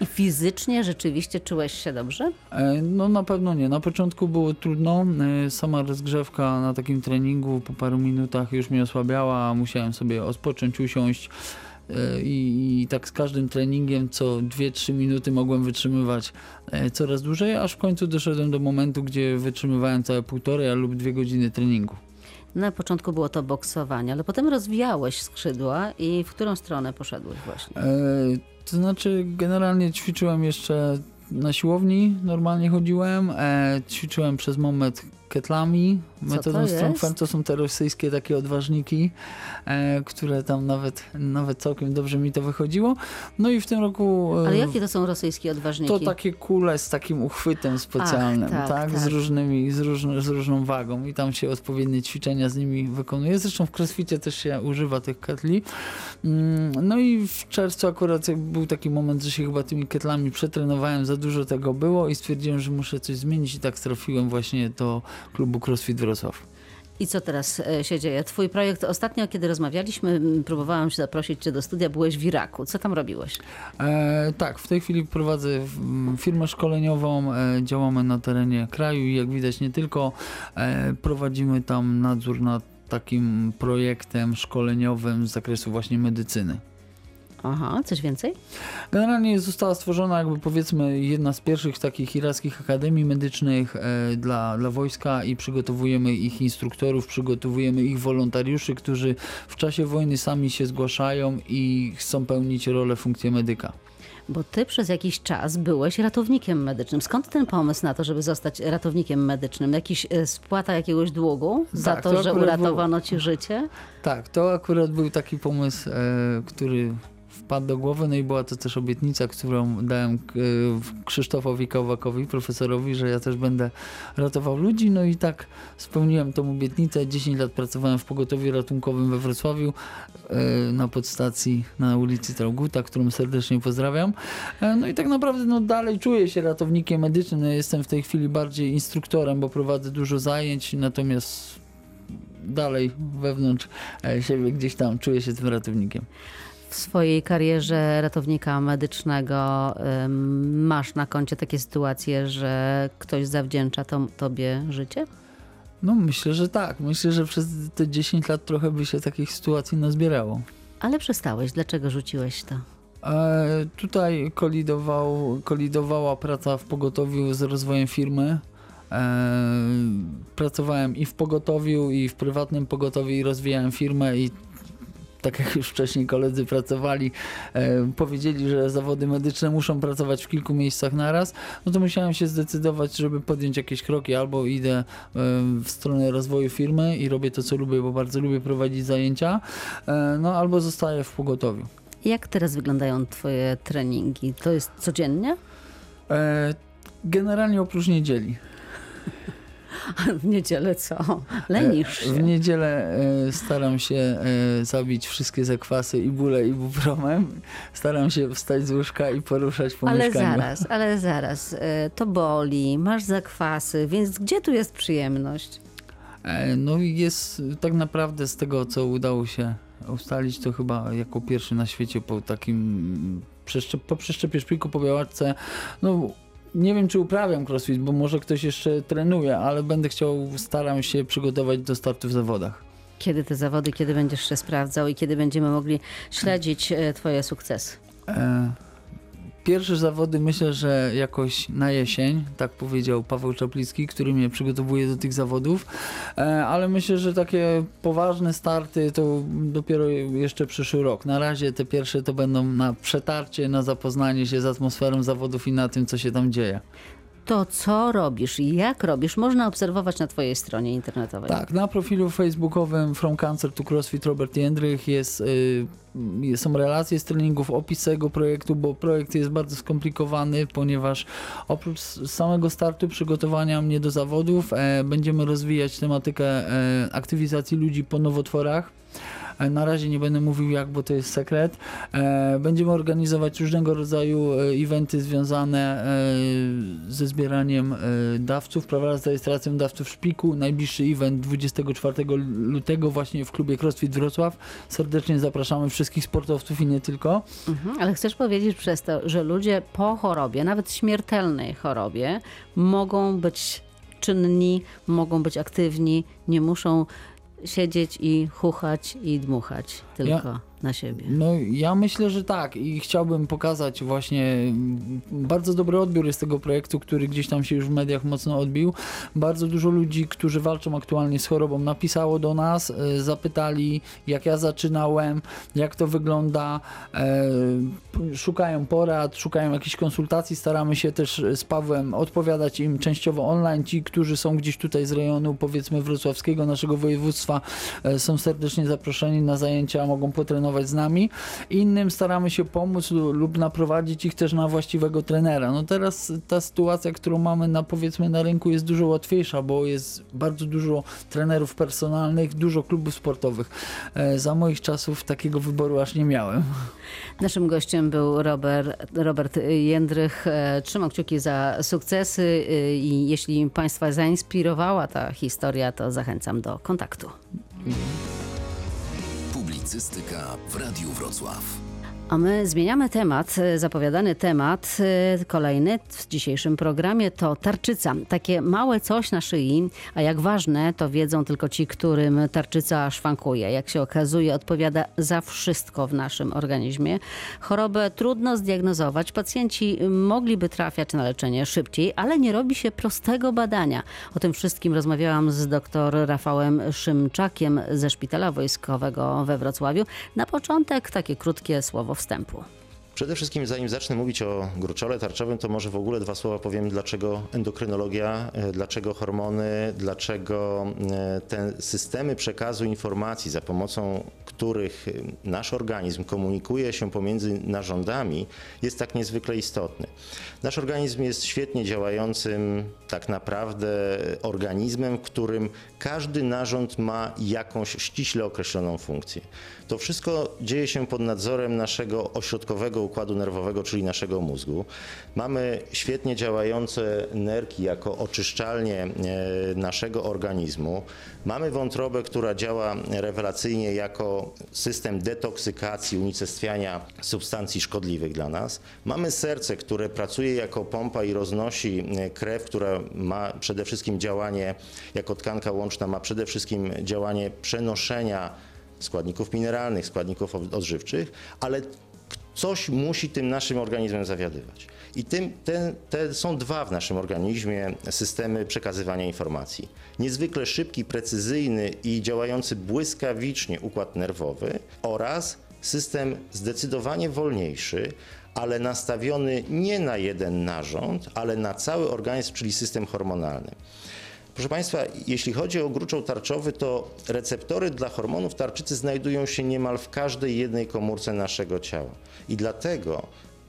I fizycznie rzeczywiście czułeś się dobrze? Na pewno nie. Na początku było trudno. Sama rozgrzewka na takim treningu po paru minutach już mnie osłabiała. Musiałem sobie odpocząć, usiąść. I tak z każdym treningiem co 2-3 minuty mogłem wytrzymywać coraz dłużej, aż w końcu doszedłem do momentu, gdzie wytrzymywałem całe 1,5 lub 2 godziny treningu. Na początku było to boksowanie, ale potem rozwijałeś skrzydła i w którą stronę poszedłeś właśnie? To znaczy generalnie ćwiczyłem jeszcze na siłowni, normalnie chodziłem, ćwiczyłem przez moment ketlami, metodą Strongman, to są te rosyjskie takie odważniki, które tam nawet całkiem dobrze mi to wychodziło. No i w tym roku... Ale jakie to są rosyjskie odważniki? To takie kule z takim uchwytem specjalnym, tak? Z różną wagą i tam się odpowiednie ćwiczenia z nimi wykonuje. Zresztą w crossficie też się używa tych ketli. No i w czerwcu akurat był taki moment, że się chyba tymi ketlami przetrenowałem, za dużo tego było i stwierdziłem, że muszę coś zmienić i tak trafiłem właśnie do klubu CrossFit Wrocław. I co teraz się dzieje? Twój projekt, ostatnio kiedy rozmawialiśmy, próbowałam się zaprosić Cię do studia, byłeś w Iraku. Co tam robiłeś? Tak, w tej chwili prowadzę firmę szkoleniową, działamy na terenie kraju i jak widać nie tylko, prowadzimy tam nadzór nad takim projektem szkoleniowym z zakresu właśnie medycyny. Aha, coś więcej? Generalnie została stworzona jakby powiedzmy jedna z pierwszych takich irackich akademii medycznych dla wojska i przygotowujemy ich instruktorów, przygotowujemy ich wolontariuszy, którzy w czasie wojny sami się zgłaszają i chcą pełnić rolę, funkcję medyka. Bo ty przez jakiś czas byłeś ratownikiem medycznym. Skąd ten pomysł na to, żeby zostać ratownikiem medycznym? Spłata jakiegoś długu za to, że uratowano ci życie? Tak, to akurat był taki pomysł, który... wpadł do głowy, no i była to też obietnica, którą dałem Krzysztofowi Kowakowi, profesorowi, że ja też będę ratował ludzi, no i tak spełniłem tą obietnicę. 10 lat pracowałem w pogotowiu ratunkowym we Wrocławiu na podstacji na ulicy Trauguta, którą serdecznie pozdrawiam. No i tak naprawdę dalej czuję się ratownikiem medycznym, no, jestem w tej chwili bardziej instruktorem, bo prowadzę dużo zajęć, natomiast dalej wewnątrz siebie gdzieś tam czuję się tym ratownikiem. W swojej karierze ratownika medycznego masz na koncie takie sytuacje, że ktoś zawdzięcza tobie życie? No myślę, że tak. Myślę, że przez te 10 lat trochę by się takich sytuacji nazbierało. Ale przestałeś. Dlaczego rzuciłeś to? Tutaj kolidowała praca w pogotowiu z rozwojem firmy. Pracowałem i w pogotowiu, i w prywatnym pogotowiu i rozwijałem firmę i tak jak już wcześniej koledzy pracowali, powiedzieli, że zawody medyczne muszą pracować w kilku miejscach naraz, no to musiałem się zdecydować, żeby podjąć jakieś kroki. Albo idę w stronę rozwoju firmy i robię to, co lubię, bo bardzo lubię prowadzić zajęcia, albo zostaję w pogotowiu. Jak teraz wyglądają twoje treningi? To jest codziennie? Generalnie oprócz niedzieli. W niedzielę co? Lenisz się. W niedzielę staram się zabić wszystkie zakwasy i bóle ibupromem. Staram się wstać z łóżka i poruszać po mieszkaniu. Ale zaraz. To boli, masz zakwasy, więc gdzie tu jest przyjemność? No jest tak naprawdę z tego, co udało się ustalić, to chyba jako pierwszy na świecie po przeszczepie szpiku, po białaczce, nie wiem, czy uprawiam crossfit, bo może ktoś jeszcze trenuje, ale staram się przygotować do startu w zawodach. Kiedy te zawody, kiedy będziesz się sprawdzał i kiedy będziemy mogli śledzić twoje sukcesy? Pierwsze zawody myślę, że jakoś na jesień, tak powiedział Paweł Czaplicki, który mnie przygotowuje do tych zawodów, ale myślę, że takie poważne starty to dopiero jeszcze przyszły rok. Na razie te pierwsze to będą na przetarcie, na zapoznanie się z atmosferą zawodów i na tym, co się tam dzieje. To co robisz i jak robisz, można obserwować na twojej stronie internetowej. Tak, na profilu facebookowym From Cancer to CrossFit Robert Jędrych są relacje z treningów, opis tego projektu, bo projekt jest bardzo skomplikowany, ponieważ oprócz samego startu przygotowania mnie do zawodów będziemy rozwijać tematykę aktywizacji ludzi po nowotworach. Na razie nie będę mówił jak, bo to jest sekret. Będziemy organizować różnego rodzaju eventy związane ze zbieraniem dawców, prawda, z rejestracją dawców szpiku. Najbliższy event 24 lutego właśnie w klubie CrossFit Wrocław. Serdecznie zapraszamy wszystkich sportowców i nie tylko. Ale chcesz powiedzieć przez to, że ludzie po chorobie, nawet śmiertelnej chorobie, mogą być czynni, mogą być aktywni, nie muszą siedzieć i chuchać i dmuchać tylko. Ja, na siebie. No ja myślę, że tak i chciałbym pokazać właśnie bardzo dobry odbiór jest tego projektu, który gdzieś tam się już w mediach mocno odbił. Bardzo dużo ludzi, którzy walczą aktualnie z chorobą, napisało do nas, zapytali, jak ja zaczynałem, jak to wygląda, szukają porad, szukają jakichś konsultacji, staramy się też z Pawłem odpowiadać im częściowo online. Ci, którzy są gdzieś tutaj z rejonu, powiedzmy wrocławskiego, naszego województwa, są serdecznie zaproszeni na zajęcia, mogą potrenować z nami. Innym staramy się pomóc lub naprowadzić ich też na właściwego trenera. No teraz ta sytuacja, którą mamy na, powiedzmy, na rynku jest dużo łatwiejsza, bo jest bardzo dużo trenerów personalnych, dużo klubów sportowych. Za moich czasów takiego wyboru aż nie miałem. Naszym gościem był Robert Jędrych. Trzymam kciuki za sukcesy i jeśli Państwa zainspirowała ta historia, to zachęcam do kontaktu. Publicystyka w Radiu Wrocław. A my zmieniamy temat, zapowiadany temat kolejny w dzisiejszym programie to tarczyca. Takie małe coś na szyi, a jak ważne to wiedzą tylko ci, którym tarczyca szwankuje. Jak się okazuje, odpowiada za wszystko w naszym organizmie. Chorobę trudno zdiagnozować. Pacjenci mogliby trafiać na leczenie szybciej, ale nie robi się prostego badania. O tym wszystkim rozmawiałam z dr Rafałem Szymczakiem ze Szpitala Wojskowego we Wrocławiu. Na początek takie krótkie słowo wstępu. Przede wszystkim zanim zacznę mówić o gruczole tarczowym, to może w ogóle dwa słowa powiem, dlaczego endokrynologia, dlaczego hormony, dlaczego te systemy przekazu informacji, za pomocą których nasz organizm komunikuje się pomiędzy narządami, jest tak niezwykle istotny. Nasz organizm jest świetnie działającym tak naprawdę organizmem, w którym każdy narząd ma jakąś ściśle określoną funkcję. To wszystko dzieje się pod nadzorem naszego ośrodkowego układu nerwowego, czyli naszego mózgu. Mamy świetnie działające nerki jako oczyszczalnie naszego organizmu. Mamy wątrobę, która działa rewelacyjnie jako system detoksykacji, unicestwiania substancji szkodliwych dla nas. Mamy serce, które pracuje jako pompa i roznosi krew, która ma przede wszystkim działanie, jako tkanka łączna ma przede wszystkim działanie przenoszenia składników mineralnych, składników odżywczych, ale coś musi tym naszym organizmem zawiadywać. I te są dwa w naszym organizmie systemy przekazywania informacji. Niezwykle szybki, precyzyjny i działający błyskawicznie układ nerwowy oraz system zdecydowanie wolniejszy, ale nastawiony nie na jeden narząd, ale na cały organizm, czyli system hormonalny. Proszę Państwa, jeśli chodzi o gruczoł tarczowy, to receptory dla hormonów tarczycy znajdują się niemal w każdej jednej komórce naszego ciała. I dlatego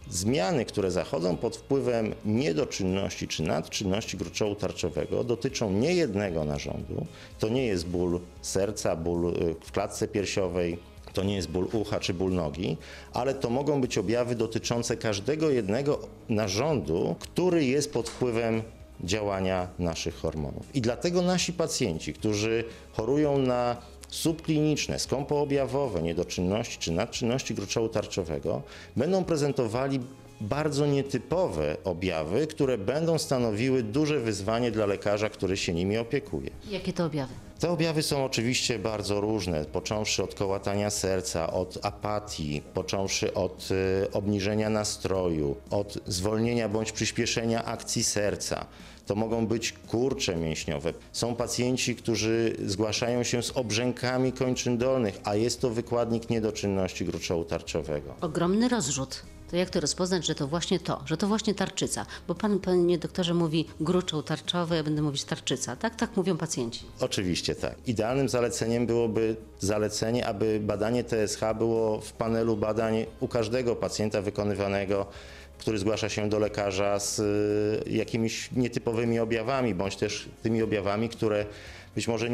zmiany, które zachodzą pod wpływem niedoczynności czy nadczynności gruczołu tarczowego, dotyczą nie jednego narządu. To nie jest ból serca, ból w klatce piersiowej. To nie jest ból ucha czy ból nogi, ale to mogą być objawy dotyczące każdego jednego narządu, który jest pod wpływem działania naszych hormonów. I dlatego nasi pacjenci, którzy chorują na subkliniczne, skąpoobjawowe niedoczynności czy nadczynności gruczołu tarczowego, będą prezentowali bardzo nietypowe objawy, które będą stanowiły duże wyzwanie dla lekarza, który się nimi opiekuje. Jakie to objawy? Te objawy są oczywiście bardzo różne, począwszy od kołatania serca, od apatii, począwszy od obniżenia nastroju, od zwolnienia bądź przyspieszenia akcji serca. To mogą być kurcze mięśniowe. Są pacjenci, którzy zgłaszają się z obrzękami kończyn dolnych, a jest to wykładnik niedoczynności gruczołu tarczowego. Ogromny rozrzut. To jak to rozpoznać, że to właśnie tarczyca? Bo pan, panie doktorze, mówi gruczoł tarczowy, ja będę mówić tarczyca. Tak? Tak mówią pacjenci. Oczywiście tak. Idealnym zaleceniem byłoby zalecenie, aby badanie TSH było w panelu badań u każdego pacjenta wykonywanego, który zgłasza się do lekarza z jakimiś nietypowymi objawami, bądź też tymi objawami, które być może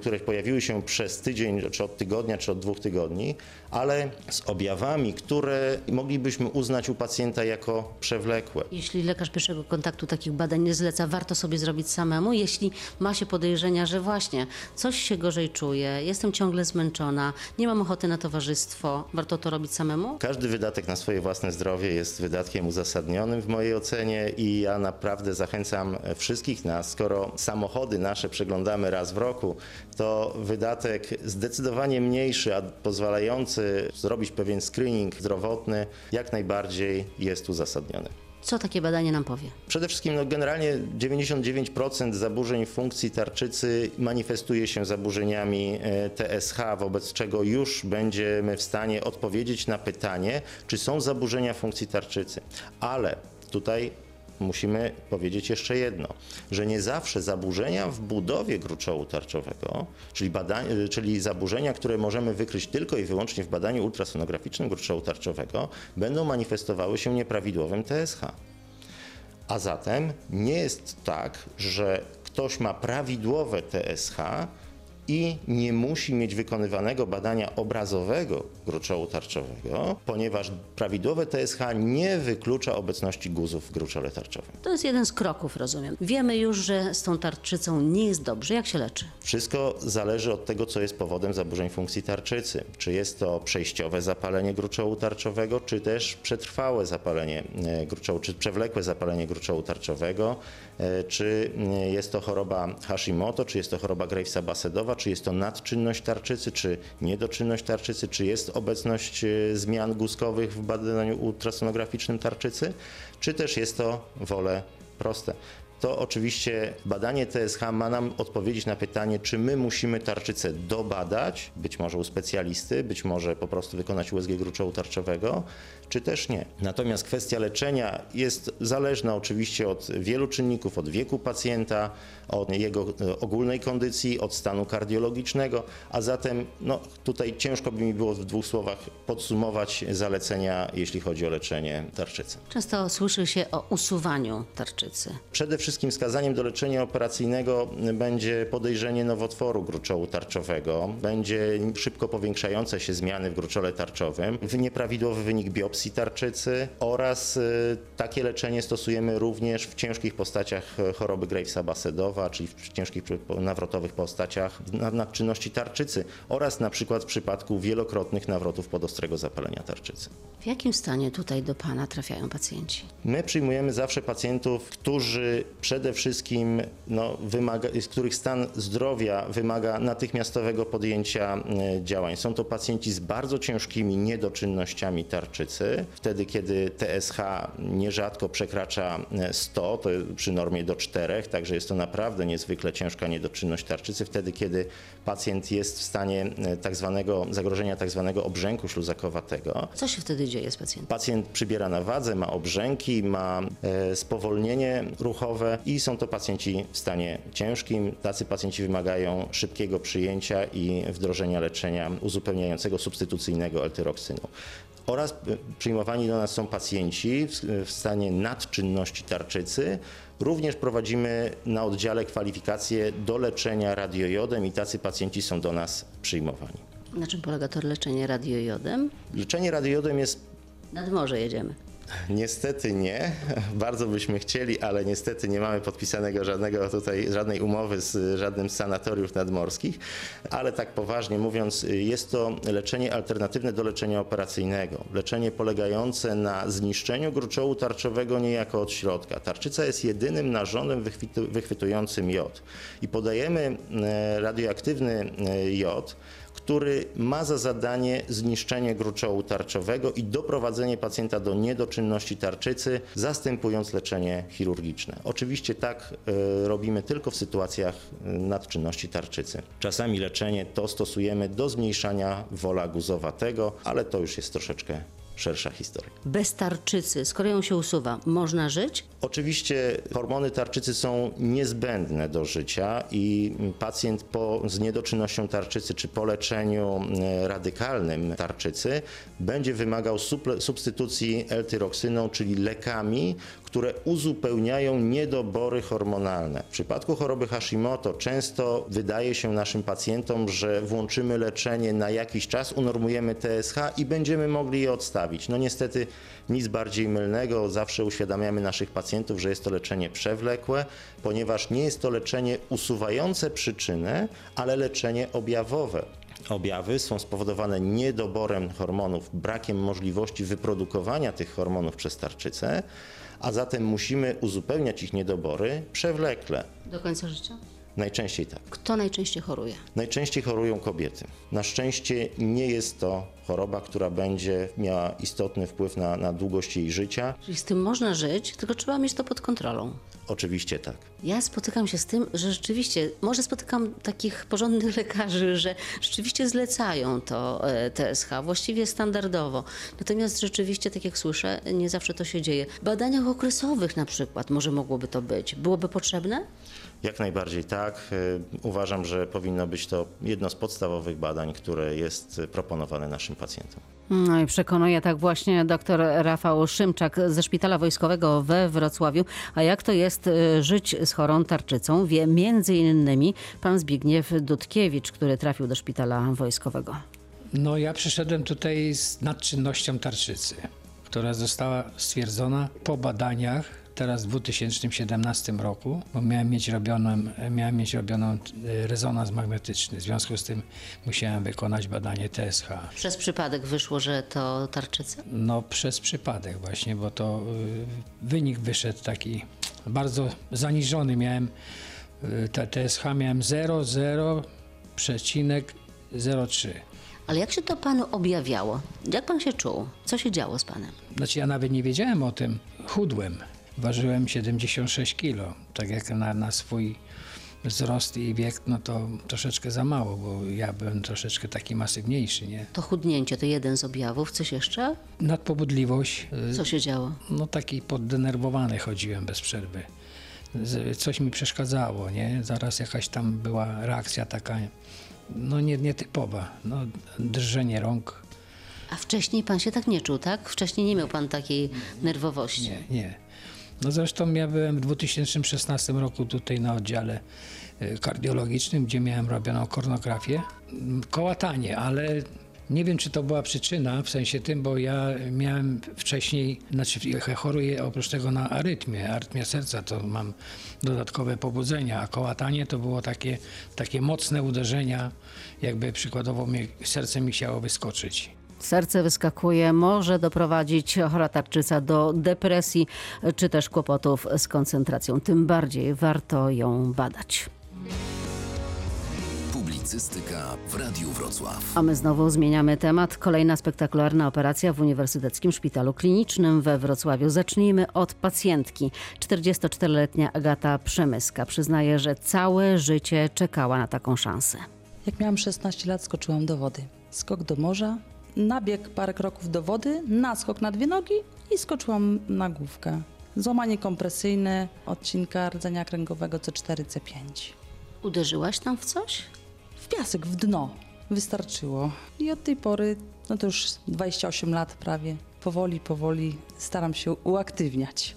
które pojawiły się przez tydzień, czy od tygodnia, czy od 2 tygodni, ale z objawami, które moglibyśmy uznać u pacjenta jako przewlekłe. Jeśli lekarz pierwszego kontaktu takich badań nie zleca, warto sobie zrobić samemu. Jeśli ma się podejrzenia, że właśnie coś się gorzej czuje, jestem ciągle zmęczona, nie mam ochoty na towarzystwo, warto to robić samemu? Każdy wydatek na swoje własne zdrowie jest wydatkiem uzasadnionym w mojej ocenie i ja naprawdę zachęcam wszystkich nas, skoro samochody nasze przeglądamy raz w roku, to wydatek zdecydowanie mniejszy, a pozwalający zrobić pewien screening zdrowotny, jak najbardziej jest uzasadniony. Co takie badanie nam powie? Przede wszystkim generalnie 99% zaburzeń funkcji tarczycy manifestuje się zaburzeniami TSH, wobec czego już będziemy w stanie odpowiedzieć na pytanie, czy są zaburzenia funkcji tarczycy. Ale tutaj musimy powiedzieć jeszcze jedno, że nie zawsze zaburzenia w budowie gruczołu tarczowego, czyli zaburzenia, które możemy wykryć tylko i wyłącznie w badaniu ultrasonograficznym gruczołu tarczowego, będą manifestowały się nieprawidłowym TSH. A zatem nie jest tak, że ktoś ma prawidłowe TSH i nie musi mieć wykonywanego badania obrazowego gruczołu tarczowego, ponieważ prawidłowe TSH nie wyklucza obecności guzów w gruczole tarczowym. To jest jeden z kroków, rozumiem. Wiemy już, że z tą tarczycą nie jest dobrze. Jak się leczy? Wszystko zależy od tego, co jest powodem zaburzeń funkcji tarczycy. Czy jest to przejściowe zapalenie gruczołu tarczowego, czy też przetrwałe zapalenie gruczołu, czy przewlekłe zapalenie gruczołu tarczowego, czy jest to choroba Hashimoto, czy jest to choroba Graves-Basedowa, czy jest to nadczynność tarczycy, czy niedoczynność tarczycy, czy jest obecność zmian guzkowych w badaniu ultrasonograficznym tarczycy, czy też jest to wole proste. To oczywiście badanie TSH ma nam odpowiedzieć na pytanie, czy my musimy tarczycę dobadać, być może u specjalisty, być może po prostu wykonać USG gruczołu tarczowego, czy też nie. Natomiast kwestia leczenia jest zależna oczywiście od wielu czynników, od wieku pacjenta, od jego ogólnej kondycji, od stanu kardiologicznego, a zatem tutaj ciężko by mi było w dwóch słowach podsumować zalecenia, jeśli chodzi o leczenie tarczycy. Często słyszy się o usuwaniu tarczycy. Przede wszystkim wskazaniem do leczenia operacyjnego będzie podejrzenie nowotworu gruczołu tarczowego, będzie szybko powiększające się zmiany w gruczole tarczowym, nieprawidłowy wynik biopsji tarczycy oraz takie leczenie stosujemy również w ciężkich postaciach choroby Gravesa-Basedowa, czyli w ciężkich nawrotowych postaciach nadczynności tarczycy oraz na przykład w przypadku wielokrotnych nawrotów podostrego zapalenia tarczycy. W jakim stanie tutaj do Pana trafiają pacjenci? My przyjmujemy zawsze pacjentów, którzy przede wszystkim z których stan zdrowia wymaga natychmiastowego podjęcia działań. Są to pacjenci z bardzo ciężkimi niedoczynnościami tarczycy. Wtedy, kiedy TSH nierzadko przekracza 100, to przy normie do 4, także jest to naprawdę niezwykle ciężka niedoczynność tarczycy. Wtedy, kiedy pacjent jest w stanie zagrożenia tzw. obrzęku śluzakowatego. Co się wtedy dzieje z pacjentem? Pacjent przybiera na wadze, ma obrzęki, ma spowolnienie ruchowe, i są to pacjenci w stanie ciężkim. Tacy pacjenci wymagają szybkiego przyjęcia i wdrożenia leczenia uzupełniającego substytucyjnego L-tyroksynu. Oraz przyjmowani do nas są pacjenci w stanie nadczynności tarczycy. Również prowadzimy na oddziale kwalifikacje do leczenia radiojodem i tacy pacjenci są do nas przyjmowani. Na czym polega to leczenie radiojodem? Leczenie radiojodem jest... Nad morze jedziemy. Niestety nie. Bardzo byśmy chcieli, ale niestety nie mamy podpisanego żadnej umowy z żadnym z sanatoriów nadmorskich. Ale tak poważnie mówiąc, jest to leczenie alternatywne do leczenia operacyjnego. Leczenie polegające na zniszczeniu gruczołu tarczowego niejako od środka. Tarczyca jest jedynym narządem wychwytującym jod. I podajemy radioaktywny jod, który ma za zadanie zniszczenie gruczołu tarczowego i doprowadzenie pacjenta do niedoczynności tarczycy, zastępując leczenie chirurgiczne. Oczywiście tak robimy tylko w sytuacjach nadczynności tarczycy. Czasami leczenie to stosujemy do zmniejszania wola guzowatego, ale to już jest troszeczkę szersza historia. Bez tarczycy, skoro ją się usuwa, można żyć? Oczywiście hormony tarczycy są niezbędne do życia i pacjent z niedoczynnością tarczycy czy po leczeniu radykalnym tarczycy będzie wymagał substytucji L-tyroksyną, czyli lekami, które uzupełniają niedobory hormonalne. W przypadku choroby Hashimoto często wydaje się naszym pacjentom, że włączymy leczenie na jakiś czas, unormujemy TSH i będziemy mogli je odstawić. Niestety nic bardziej mylnego, zawsze uświadamiamy naszych pacjentów, że jest to leczenie przewlekłe, ponieważ nie jest to leczenie usuwające przyczynę, ale leczenie objawowe. Objawy są spowodowane niedoborem hormonów, brakiem możliwości wyprodukowania tych hormonów przez tarczycę, a zatem musimy uzupełniać ich niedobory przewlekle. Do końca życia? Najczęściej tak. Kto najczęściej choruje? Najczęściej chorują kobiety. Na szczęście nie jest to choroba, która będzie miała istotny wpływ na długość jej życia. Czyli z tym można żyć, tylko trzeba mieć to pod kontrolą. Oczywiście tak. Ja spotykam się z tym, że rzeczywiście, może spotykam takich porządnych lekarzy, że rzeczywiście zlecają to TSH, właściwie standardowo. Natomiast rzeczywiście, tak jak słyszę, nie zawsze to się dzieje. W badaniach okresowych na przykład może mogłoby to być. Byłoby potrzebne? Jak najbardziej tak. Uważam, że powinno być to jedno z podstawowych badań, które jest proponowane naszym pacjentom. No i przekonuje tak właśnie dr Rafał Szymczak ze Szpitala Wojskowego we Wrocławiu. A jak to jest żyć z chorą tarczycą, wie m.in. pan Zbigniew Dudkiewicz, który trafił do Szpitala Wojskowego. No ja przyszedłem tutaj z nadczynnością tarczycy, która została stwierdzona po badaniach. Teraz w 2017 roku, bo miałem mieć robioną rezonans magnetyczny. W związku z tym musiałem wykonać badanie TSH. Przez przypadek wyszło, że to tarczyca? No przez przypadek właśnie, bo to wynik wyszedł taki bardzo zaniżony. Miałem TSH miałem 0,0,03. Ale jak się to panu objawiało? Jak pan się czuł? Co się działo z panem? Znaczy ja nawet nie wiedziałem o tym. Chudłem. Ważyłem 76 kg, tak jak na swój wzrost i wiek, no to troszeczkę za mało, bo ja byłem troszeczkę taki masywniejszy, nie? To chudnięcie to jeden z objawów, coś jeszcze? Nadpobudliwość. Co się działo? No taki poddenerwowany chodziłem bez przerwy. Coś mi przeszkadzało, nie? Zaraz jakaś tam była reakcja taka, no nietypowa, no drżenie rąk. A wcześniej pan się tak nie czuł, tak? Wcześniej nie miał pan takiej nerwowości. Nie. No zresztą ja byłem w 2016 roku tutaj na oddziale kardiologicznym, gdzie miałem robioną koronografię. Kołatanie, ale nie wiem, czy to była przyczyna, w sensie tym, bo ja miałem wcześniej, choruję oprócz tego na arytmię serca, to mam dodatkowe pobudzenia, a kołatanie to było takie mocne uderzenia, jakby przykładowo serce mi chciało wyskoczyć. Serce wyskakuje, może doprowadzić chora tarczyca do depresji czy też kłopotów z koncentracją. Tym bardziej warto ją badać. Publicystyka w Radiu Wrocław. A my znowu zmieniamy temat. Kolejna spektakularna operacja w Uniwersyteckim Szpitalu Klinicznym we Wrocławiu. Zacznijmy od pacjentki. 44-letnia Agata Przemyska przyznaje, że całe życie czekała na taką szansę. Jak miałam 16 lat, skoczyłam do wody. Skok do morza. Nabieg parę kroków do wody, naskok na dwie nogi i skoczyłam na główkę. Złamanie kompresyjne, odcinka rdzenia kręgowego C4, C5. Uderzyłaś tam w coś? W piasek, w dno. Wystarczyło. I od tej pory, no to już 28 lat prawie, powoli staram się uaktywniać.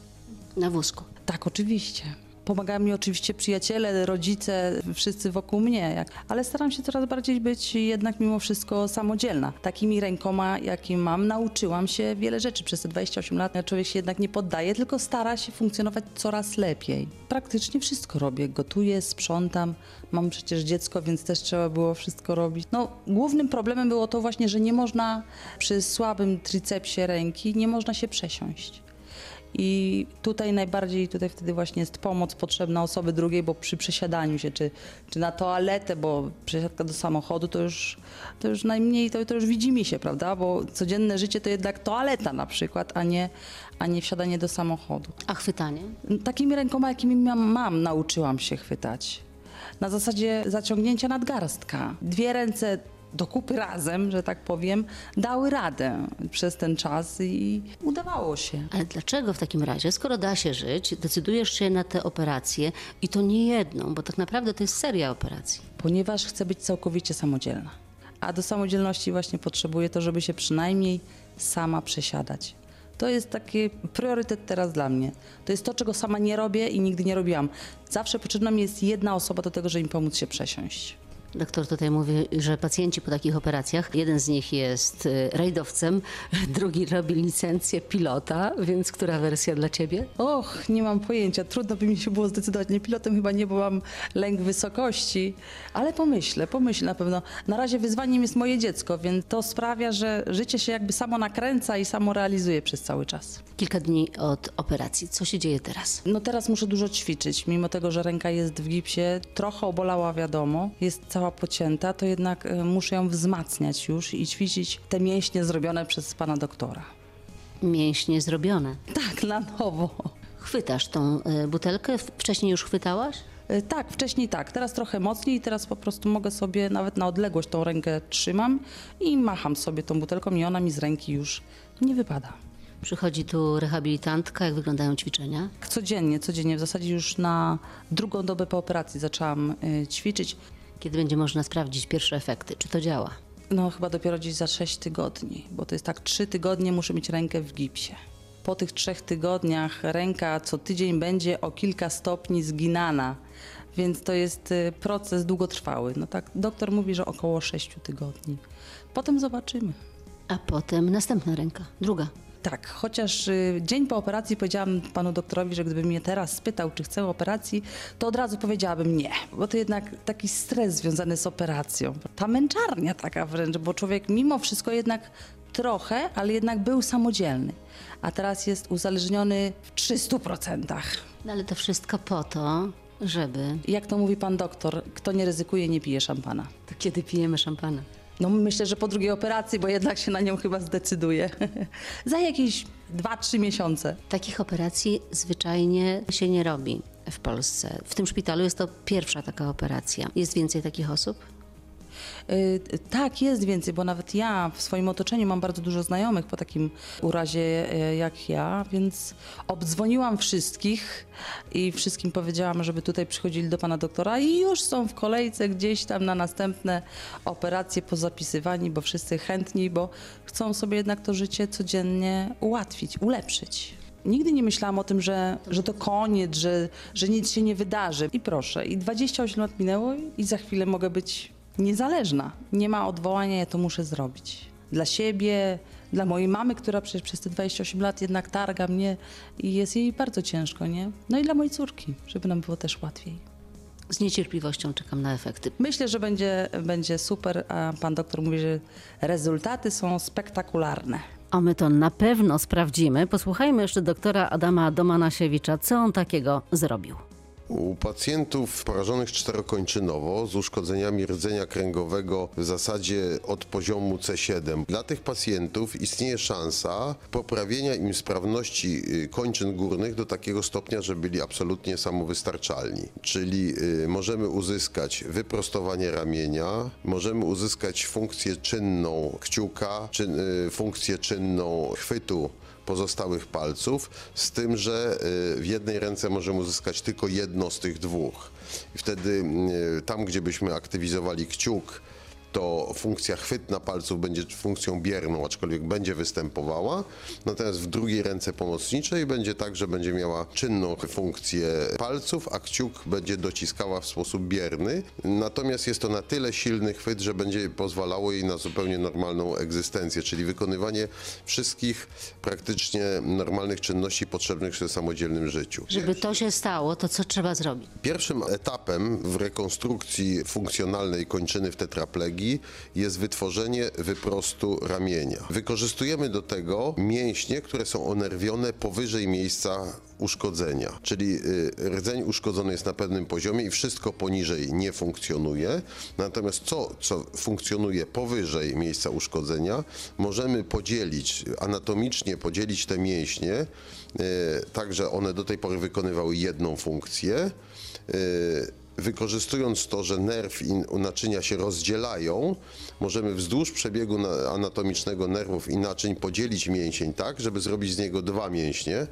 Na wózku? Tak, oczywiście. Pomagają mi oczywiście przyjaciele, rodzice, wszyscy wokół mnie, ale staram się coraz bardziej być jednak mimo wszystko samodzielna. Takimi rękoma, jakie mam, nauczyłam się wiele rzeczy. Przez te 28 lat człowiek się jednak nie poddaje, tylko stara się funkcjonować coraz lepiej. Praktycznie wszystko robię, gotuję, sprzątam, mam przecież dziecko, więc też trzeba było wszystko robić. No, głównym problemem było to właśnie, że nie można przy słabym tricepsie ręki, nie można się przesiąść. I tutaj wtedy właśnie jest pomoc potrzebna osoby drugiej, bo przy przesiadaniu się, czy na toaletę, bo przesiadka do samochodu to już najmniej, to już widzimy się, prawda? Bo codzienne życie to jednak toaleta na przykład, a nie wsiadanie do samochodu. A chwytanie? Takimi rękoma, jakimi mam, nauczyłam się chwytać. Na zasadzie zaciągnięcia nadgarstka. Dwie ręce do kupy razem, że tak powiem, dały radę przez ten czas i udawało się. Ale dlaczego w takim razie, skoro da się żyć, decydujesz się na tę operację i to nie jedną, bo tak naprawdę to jest seria operacji? Ponieważ chcę być całkowicie samodzielna, a do samodzielności właśnie potrzebuję to, żeby się przynajmniej sama przesiadać. To jest taki priorytet teraz dla mnie. To jest to, czego sama nie robię i nigdy nie robiłam. Zawsze potrzebna mi jest jedna osoba do tego, żeby mi pomóc się przesiąść. Doktor tutaj mówi, że pacjenci po takich operacjach, jeden z nich jest rajdowcem, drugi robi licencję pilota, więc która wersja dla ciebie? Och, nie mam pojęcia, trudno by mi się było zdecydować. Nie, pilotem chyba nie, bo mam lęk wysokości, ale pomyślę na pewno. Na razie wyzwaniem jest moje dziecko, więc to sprawia, że życie się jakby samo nakręca i samo realizuje przez cały czas. Kilka dni od operacji, co się dzieje teraz? No teraz muszę dużo ćwiczyć, mimo tego, że ręka jest w gipsie, trochę obolała wiadomo, jest cała pocięta, to jednak muszę ją wzmacniać już i ćwiczyć te mięśnie zrobione przez pana doktora. Mięśnie zrobione? Tak, na nowo. Chwytasz tą butelkę? Wcześniej już chwytałaś? Tak, wcześniej tak, teraz trochę mocniej i teraz po prostu mogę sobie nawet na odległość tą rękę trzymam i macham sobie tą butelką i ona mi z ręki już nie wypada. Przychodzi tu rehabilitantka. Jak wyglądają ćwiczenia? Codziennie. W zasadzie już na drugą dobę po operacji zaczęłam ćwiczyć. Kiedy będzie można sprawdzić pierwsze efekty? Czy to działa? No chyba dopiero gdzieś za 6 tygodni, bo to jest tak 3 tygodnie muszę mieć rękę w gipsie. Po tych 3 tygodniach ręka co tydzień będzie o kilka stopni zginana, więc to jest proces długotrwały. No tak, doktor mówi, że około 6 tygodni. Potem zobaczymy. A potem następna ręka, druga. Tak, chociaż dzień po operacji powiedziałam panu doktorowi, że gdyby mnie teraz spytał, czy chcę operacji, to od razu powiedziałabym nie, bo to jednak taki stres związany z operacją. Ta męczarnia taka wręcz, bo człowiek mimo wszystko jednak trochę, ale jednak był samodzielny, a teraz jest uzależniony w 300%. No ale to wszystko po to, żeby... Jak to mówi pan doktor, kto nie ryzykuje, nie pije szampana. To kiedy pijemy szampana? No myślę, że po drugiej operacji, bo jednak się na nią chyba zdecyduje. Za jakieś 2-3 miesiące. Takich operacji zwyczajnie się nie robi w Polsce. W tym szpitalu jest to pierwsza taka operacja. Jest więcej takich osób? Tak, jest więcej, bo nawet ja w swoim otoczeniu mam bardzo dużo znajomych po takim urazie jak ja, więc obdzwoniłam wszystkich i wszystkim powiedziałam, żeby tutaj przychodzili do pana doktora i już są w kolejce gdzieś tam na następne operacje pozapisywani, bo wszyscy chętni, bo chcą sobie jednak to życie codziennie ułatwić, ulepszyć. Nigdy nie myślałam o tym, że to koniec, że nic się nie wydarzy. I proszę, i 28 lat minęło i za chwilę mogę być... niezależna. Nie ma odwołania, ja to muszę zrobić. Dla siebie, dla mojej mamy, która przecież przez te 28 lat jednak targa mnie i jest jej bardzo ciężko, nie? No i dla mojej córki, żeby nam było też łatwiej. Z niecierpliwością czekam na efekty. Myślę, że będzie super, a pan doktor mówi, że rezultaty są spektakularne. A my to na pewno sprawdzimy. Posłuchajmy jeszcze doktora Adama Domanasiewicza, co on takiego zrobił. U pacjentów porażonych czterokończynowo z uszkodzeniami rdzenia kręgowego w zasadzie od poziomu C7 dla tych pacjentów istnieje szansa poprawienia im sprawności kończyn górnych do takiego stopnia, że byli absolutnie samowystarczalni. Czyli możemy uzyskać wyprostowanie ramienia, możemy uzyskać funkcję czynną kciuka, funkcję czynną chwytu pozostałych palców, z tym, że w jednej ręce możemy uzyskać tylko jedno z tych dwóch. I wtedy tam, gdzie byśmy aktywizowali kciuk, to funkcja chwytna palców będzie funkcją bierną, aczkolwiek będzie występowała. Natomiast w drugiej ręce pomocniczej będzie tak, że będzie miała czynną funkcję palców, a kciuk będzie dociskała w sposób bierny. Natomiast jest to na tyle silny chwyt, że będzie pozwalało jej na zupełnie normalną egzystencję, czyli wykonywanie wszystkich praktycznie normalnych czynności potrzebnych w samodzielnym życiu. Żeby to się stało, to co trzeba zrobić? Pierwszym etapem w rekonstrukcji funkcjonalnej kończyny w tetraplegii jest wytworzenie wyprostu ramienia. Wykorzystujemy do tego mięśnie, które są onerwione powyżej miejsca uszkodzenia, czyli rdzeń uszkodzony jest na pewnym poziomie i wszystko poniżej nie funkcjonuje, natomiast co funkcjonuje powyżej miejsca uszkodzenia, możemy podzielić, anatomicznie podzielić te mięśnie, tak, że one do tej pory wykonywały jedną funkcję, wykorzystując to, że nerw i naczynia się rozdzielają, możemy wzdłuż przebiegu anatomicznego nerwów i naczyń podzielić mięsień tak, żeby zrobić z niego dwa mięśnie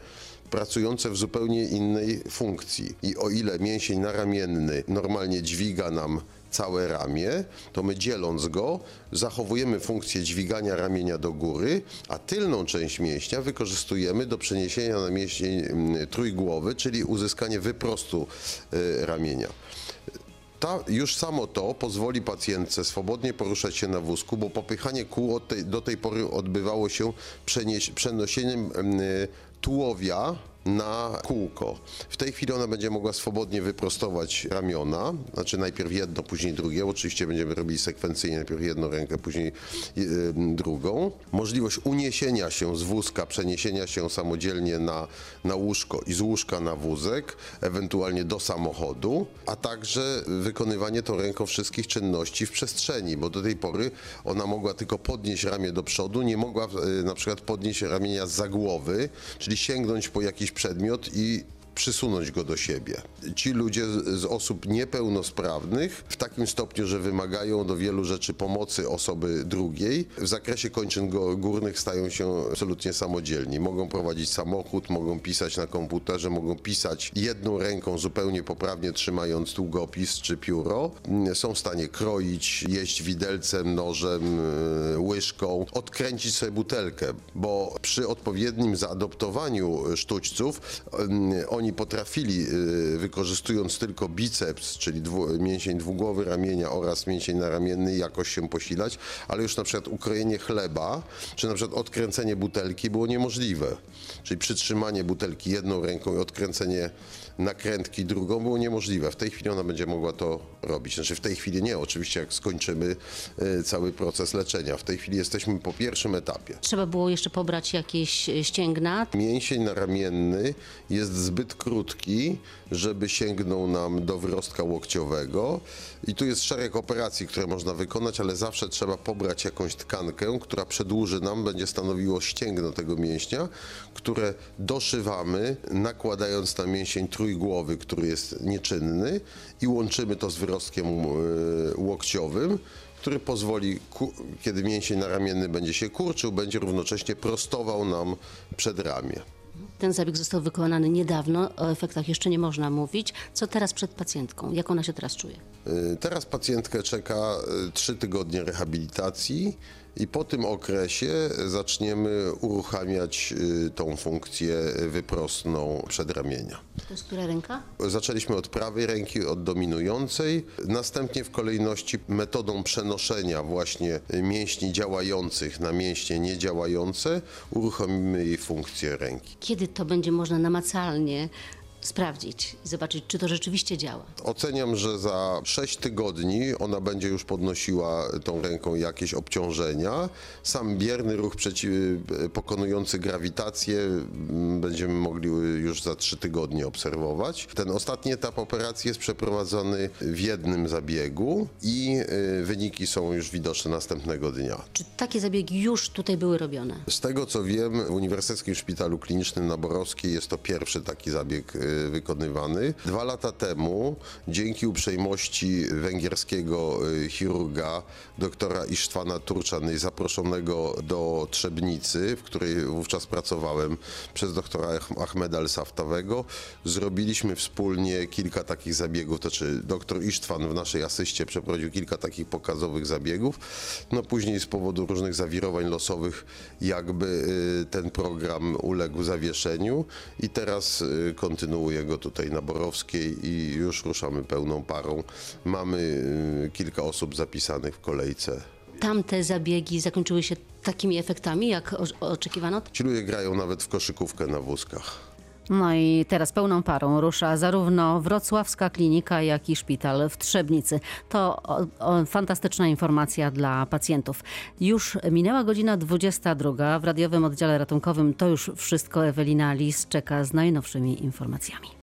pracujące w zupełnie innej funkcji. I o ile mięsień naramienny normalnie dźwiga nam całe ramię, to my dzieląc go zachowujemy funkcję dźwigania ramienia do góry, a tylną część mięśnia wykorzystujemy do przeniesienia na mięsień trójgłowy, czyli uzyskanie wyprostu ramienia. Już samo to pozwoli pacjentce swobodnie poruszać się na wózku, bo popychanie kół do tej pory odbywało się przenosieniem tułowia na kółko. W tej chwili ona będzie mogła swobodnie wyprostować ramiona, znaczy najpierw jedno, później drugie. Oczywiście będziemy robili sekwencyjnie, najpierw jedną rękę, później drugą. Możliwość uniesienia się z wózka, przeniesienia się samodzielnie na łóżko i z łóżka na wózek, ewentualnie do samochodu, a także wykonywanie tą ręką wszystkich czynności w przestrzeni, bo do tej pory ona mogła tylko podnieść ramię do przodu, nie mogła na przykład podnieść ramienia za głowy, czyli sięgnąć po jakiś przedmiot i przysunąć go do siebie. Ci ludzie z osób niepełnosprawnych w takim stopniu, że wymagają do wielu rzeczy pomocy osoby drugiej, w zakresie kończyn górnych stają się absolutnie samodzielni. Mogą prowadzić samochód, mogą pisać na komputerze, mogą pisać jedną ręką zupełnie poprawnie trzymając długopis czy pióro. Są w stanie kroić, jeść widelcem, nożem, łyżką, odkręcić sobie butelkę, bo przy odpowiednim zaadoptowaniu sztućców oni potrafili, wykorzystując tylko biceps, czyli mięsień dwugłowy ramienia oraz mięsień naramienny, jakoś się posilać, ale już na przykład ukrojenie chleba, czy na przykład odkręcenie butelki było niemożliwe. Czyli przytrzymanie butelki jedną ręką i odkręcenie nakrętki drugą było niemożliwe. W tej chwili ona będzie mogła to robić. Znaczy w tej chwili nie, oczywiście jak skończymy cały proces leczenia. W tej chwili jesteśmy po pierwszym etapie. Trzeba było jeszcze pobrać jakieś ścięgna. Mięsień naramienny jest zbyt krótki, żeby sięgnął nam do wyrostka łokciowego i tu jest szereg operacji, które można wykonać, ale zawsze trzeba pobrać jakąś tkankę, która przedłuży nam, będzie stanowiło ścięgno tego mięśnia, które doszywamy, nakładając na mięsień trójgłowy, który jest nieczynny i łączymy to z wyrostkiem łokciowym, który pozwoli, kiedy mięsień naramienny będzie się kurczył, będzie równocześnie prostował nam przedramię. Ten zabieg został wykonany niedawno, o efektach jeszcze nie można mówić. Co teraz przed pacjentką? Jak ona się teraz czuje? Teraz pacjentkę czeka 3 tygodnie rehabilitacji i po tym okresie zaczniemy uruchamiać tą funkcję wyprostną przedramienia. To jest która ręka? Zaczęliśmy od prawej ręki, od dominującej. Następnie w kolejności metodą przenoszenia właśnie mięśni działających na mięśnie niedziałające uruchomimy jej funkcję ręki. Kiedy to będzie można namacalnie sprawdzić i zobaczyć, czy to rzeczywiście działa? Oceniam, że za 6 tygodni ona będzie już podnosiła tą ręką jakieś obciążenia. Sam bierny ruch pokonujący grawitację będziemy mogli już za 3 tygodnie obserwować. Ten ostatni etap operacji jest przeprowadzony w jednym zabiegu i wyniki są już widoczne następnego dnia. Czy takie zabiegi już tutaj były robione? Z tego co wiem, w Uniwersyteckim Szpitalu Klinicznym na Borowskiej jest to pierwszy taki zabieg wykonywany. 2 lata temu dzięki uprzejmości węgierskiego chirurga doktora Istvána Turczany, zaproszonego do Trzebnicy, w której wówczas pracowałem, przez doktora Ahmeda Al-Saftawego, zrobiliśmy wspólnie kilka takich zabiegów. To znaczy doktor Istvan w naszej asyście przeprowadził kilka takich pokazowych zabiegów. No później z powodu różnych zawirowań losowych jakby ten program uległ zawieszeniu i teraz kontynuuję go tutaj na Borowskiej i już ruszamy pełną parą. Mamy kilka osób zapisanych w kolejce. Tamte zabiegi zakończyły się takimi efektami, jak oczekiwano? Ci ludzie grają nawet w koszykówkę na wózkach. No i teraz pełną parą rusza zarówno wrocławska klinika, jak i szpital w Trzebnicy. To fantastyczna informacja dla pacjentów. Już minęła godzina 22. W radiowym oddziale ratunkowym to już wszystko. Ewelina Lis czeka z najnowszymi informacjami.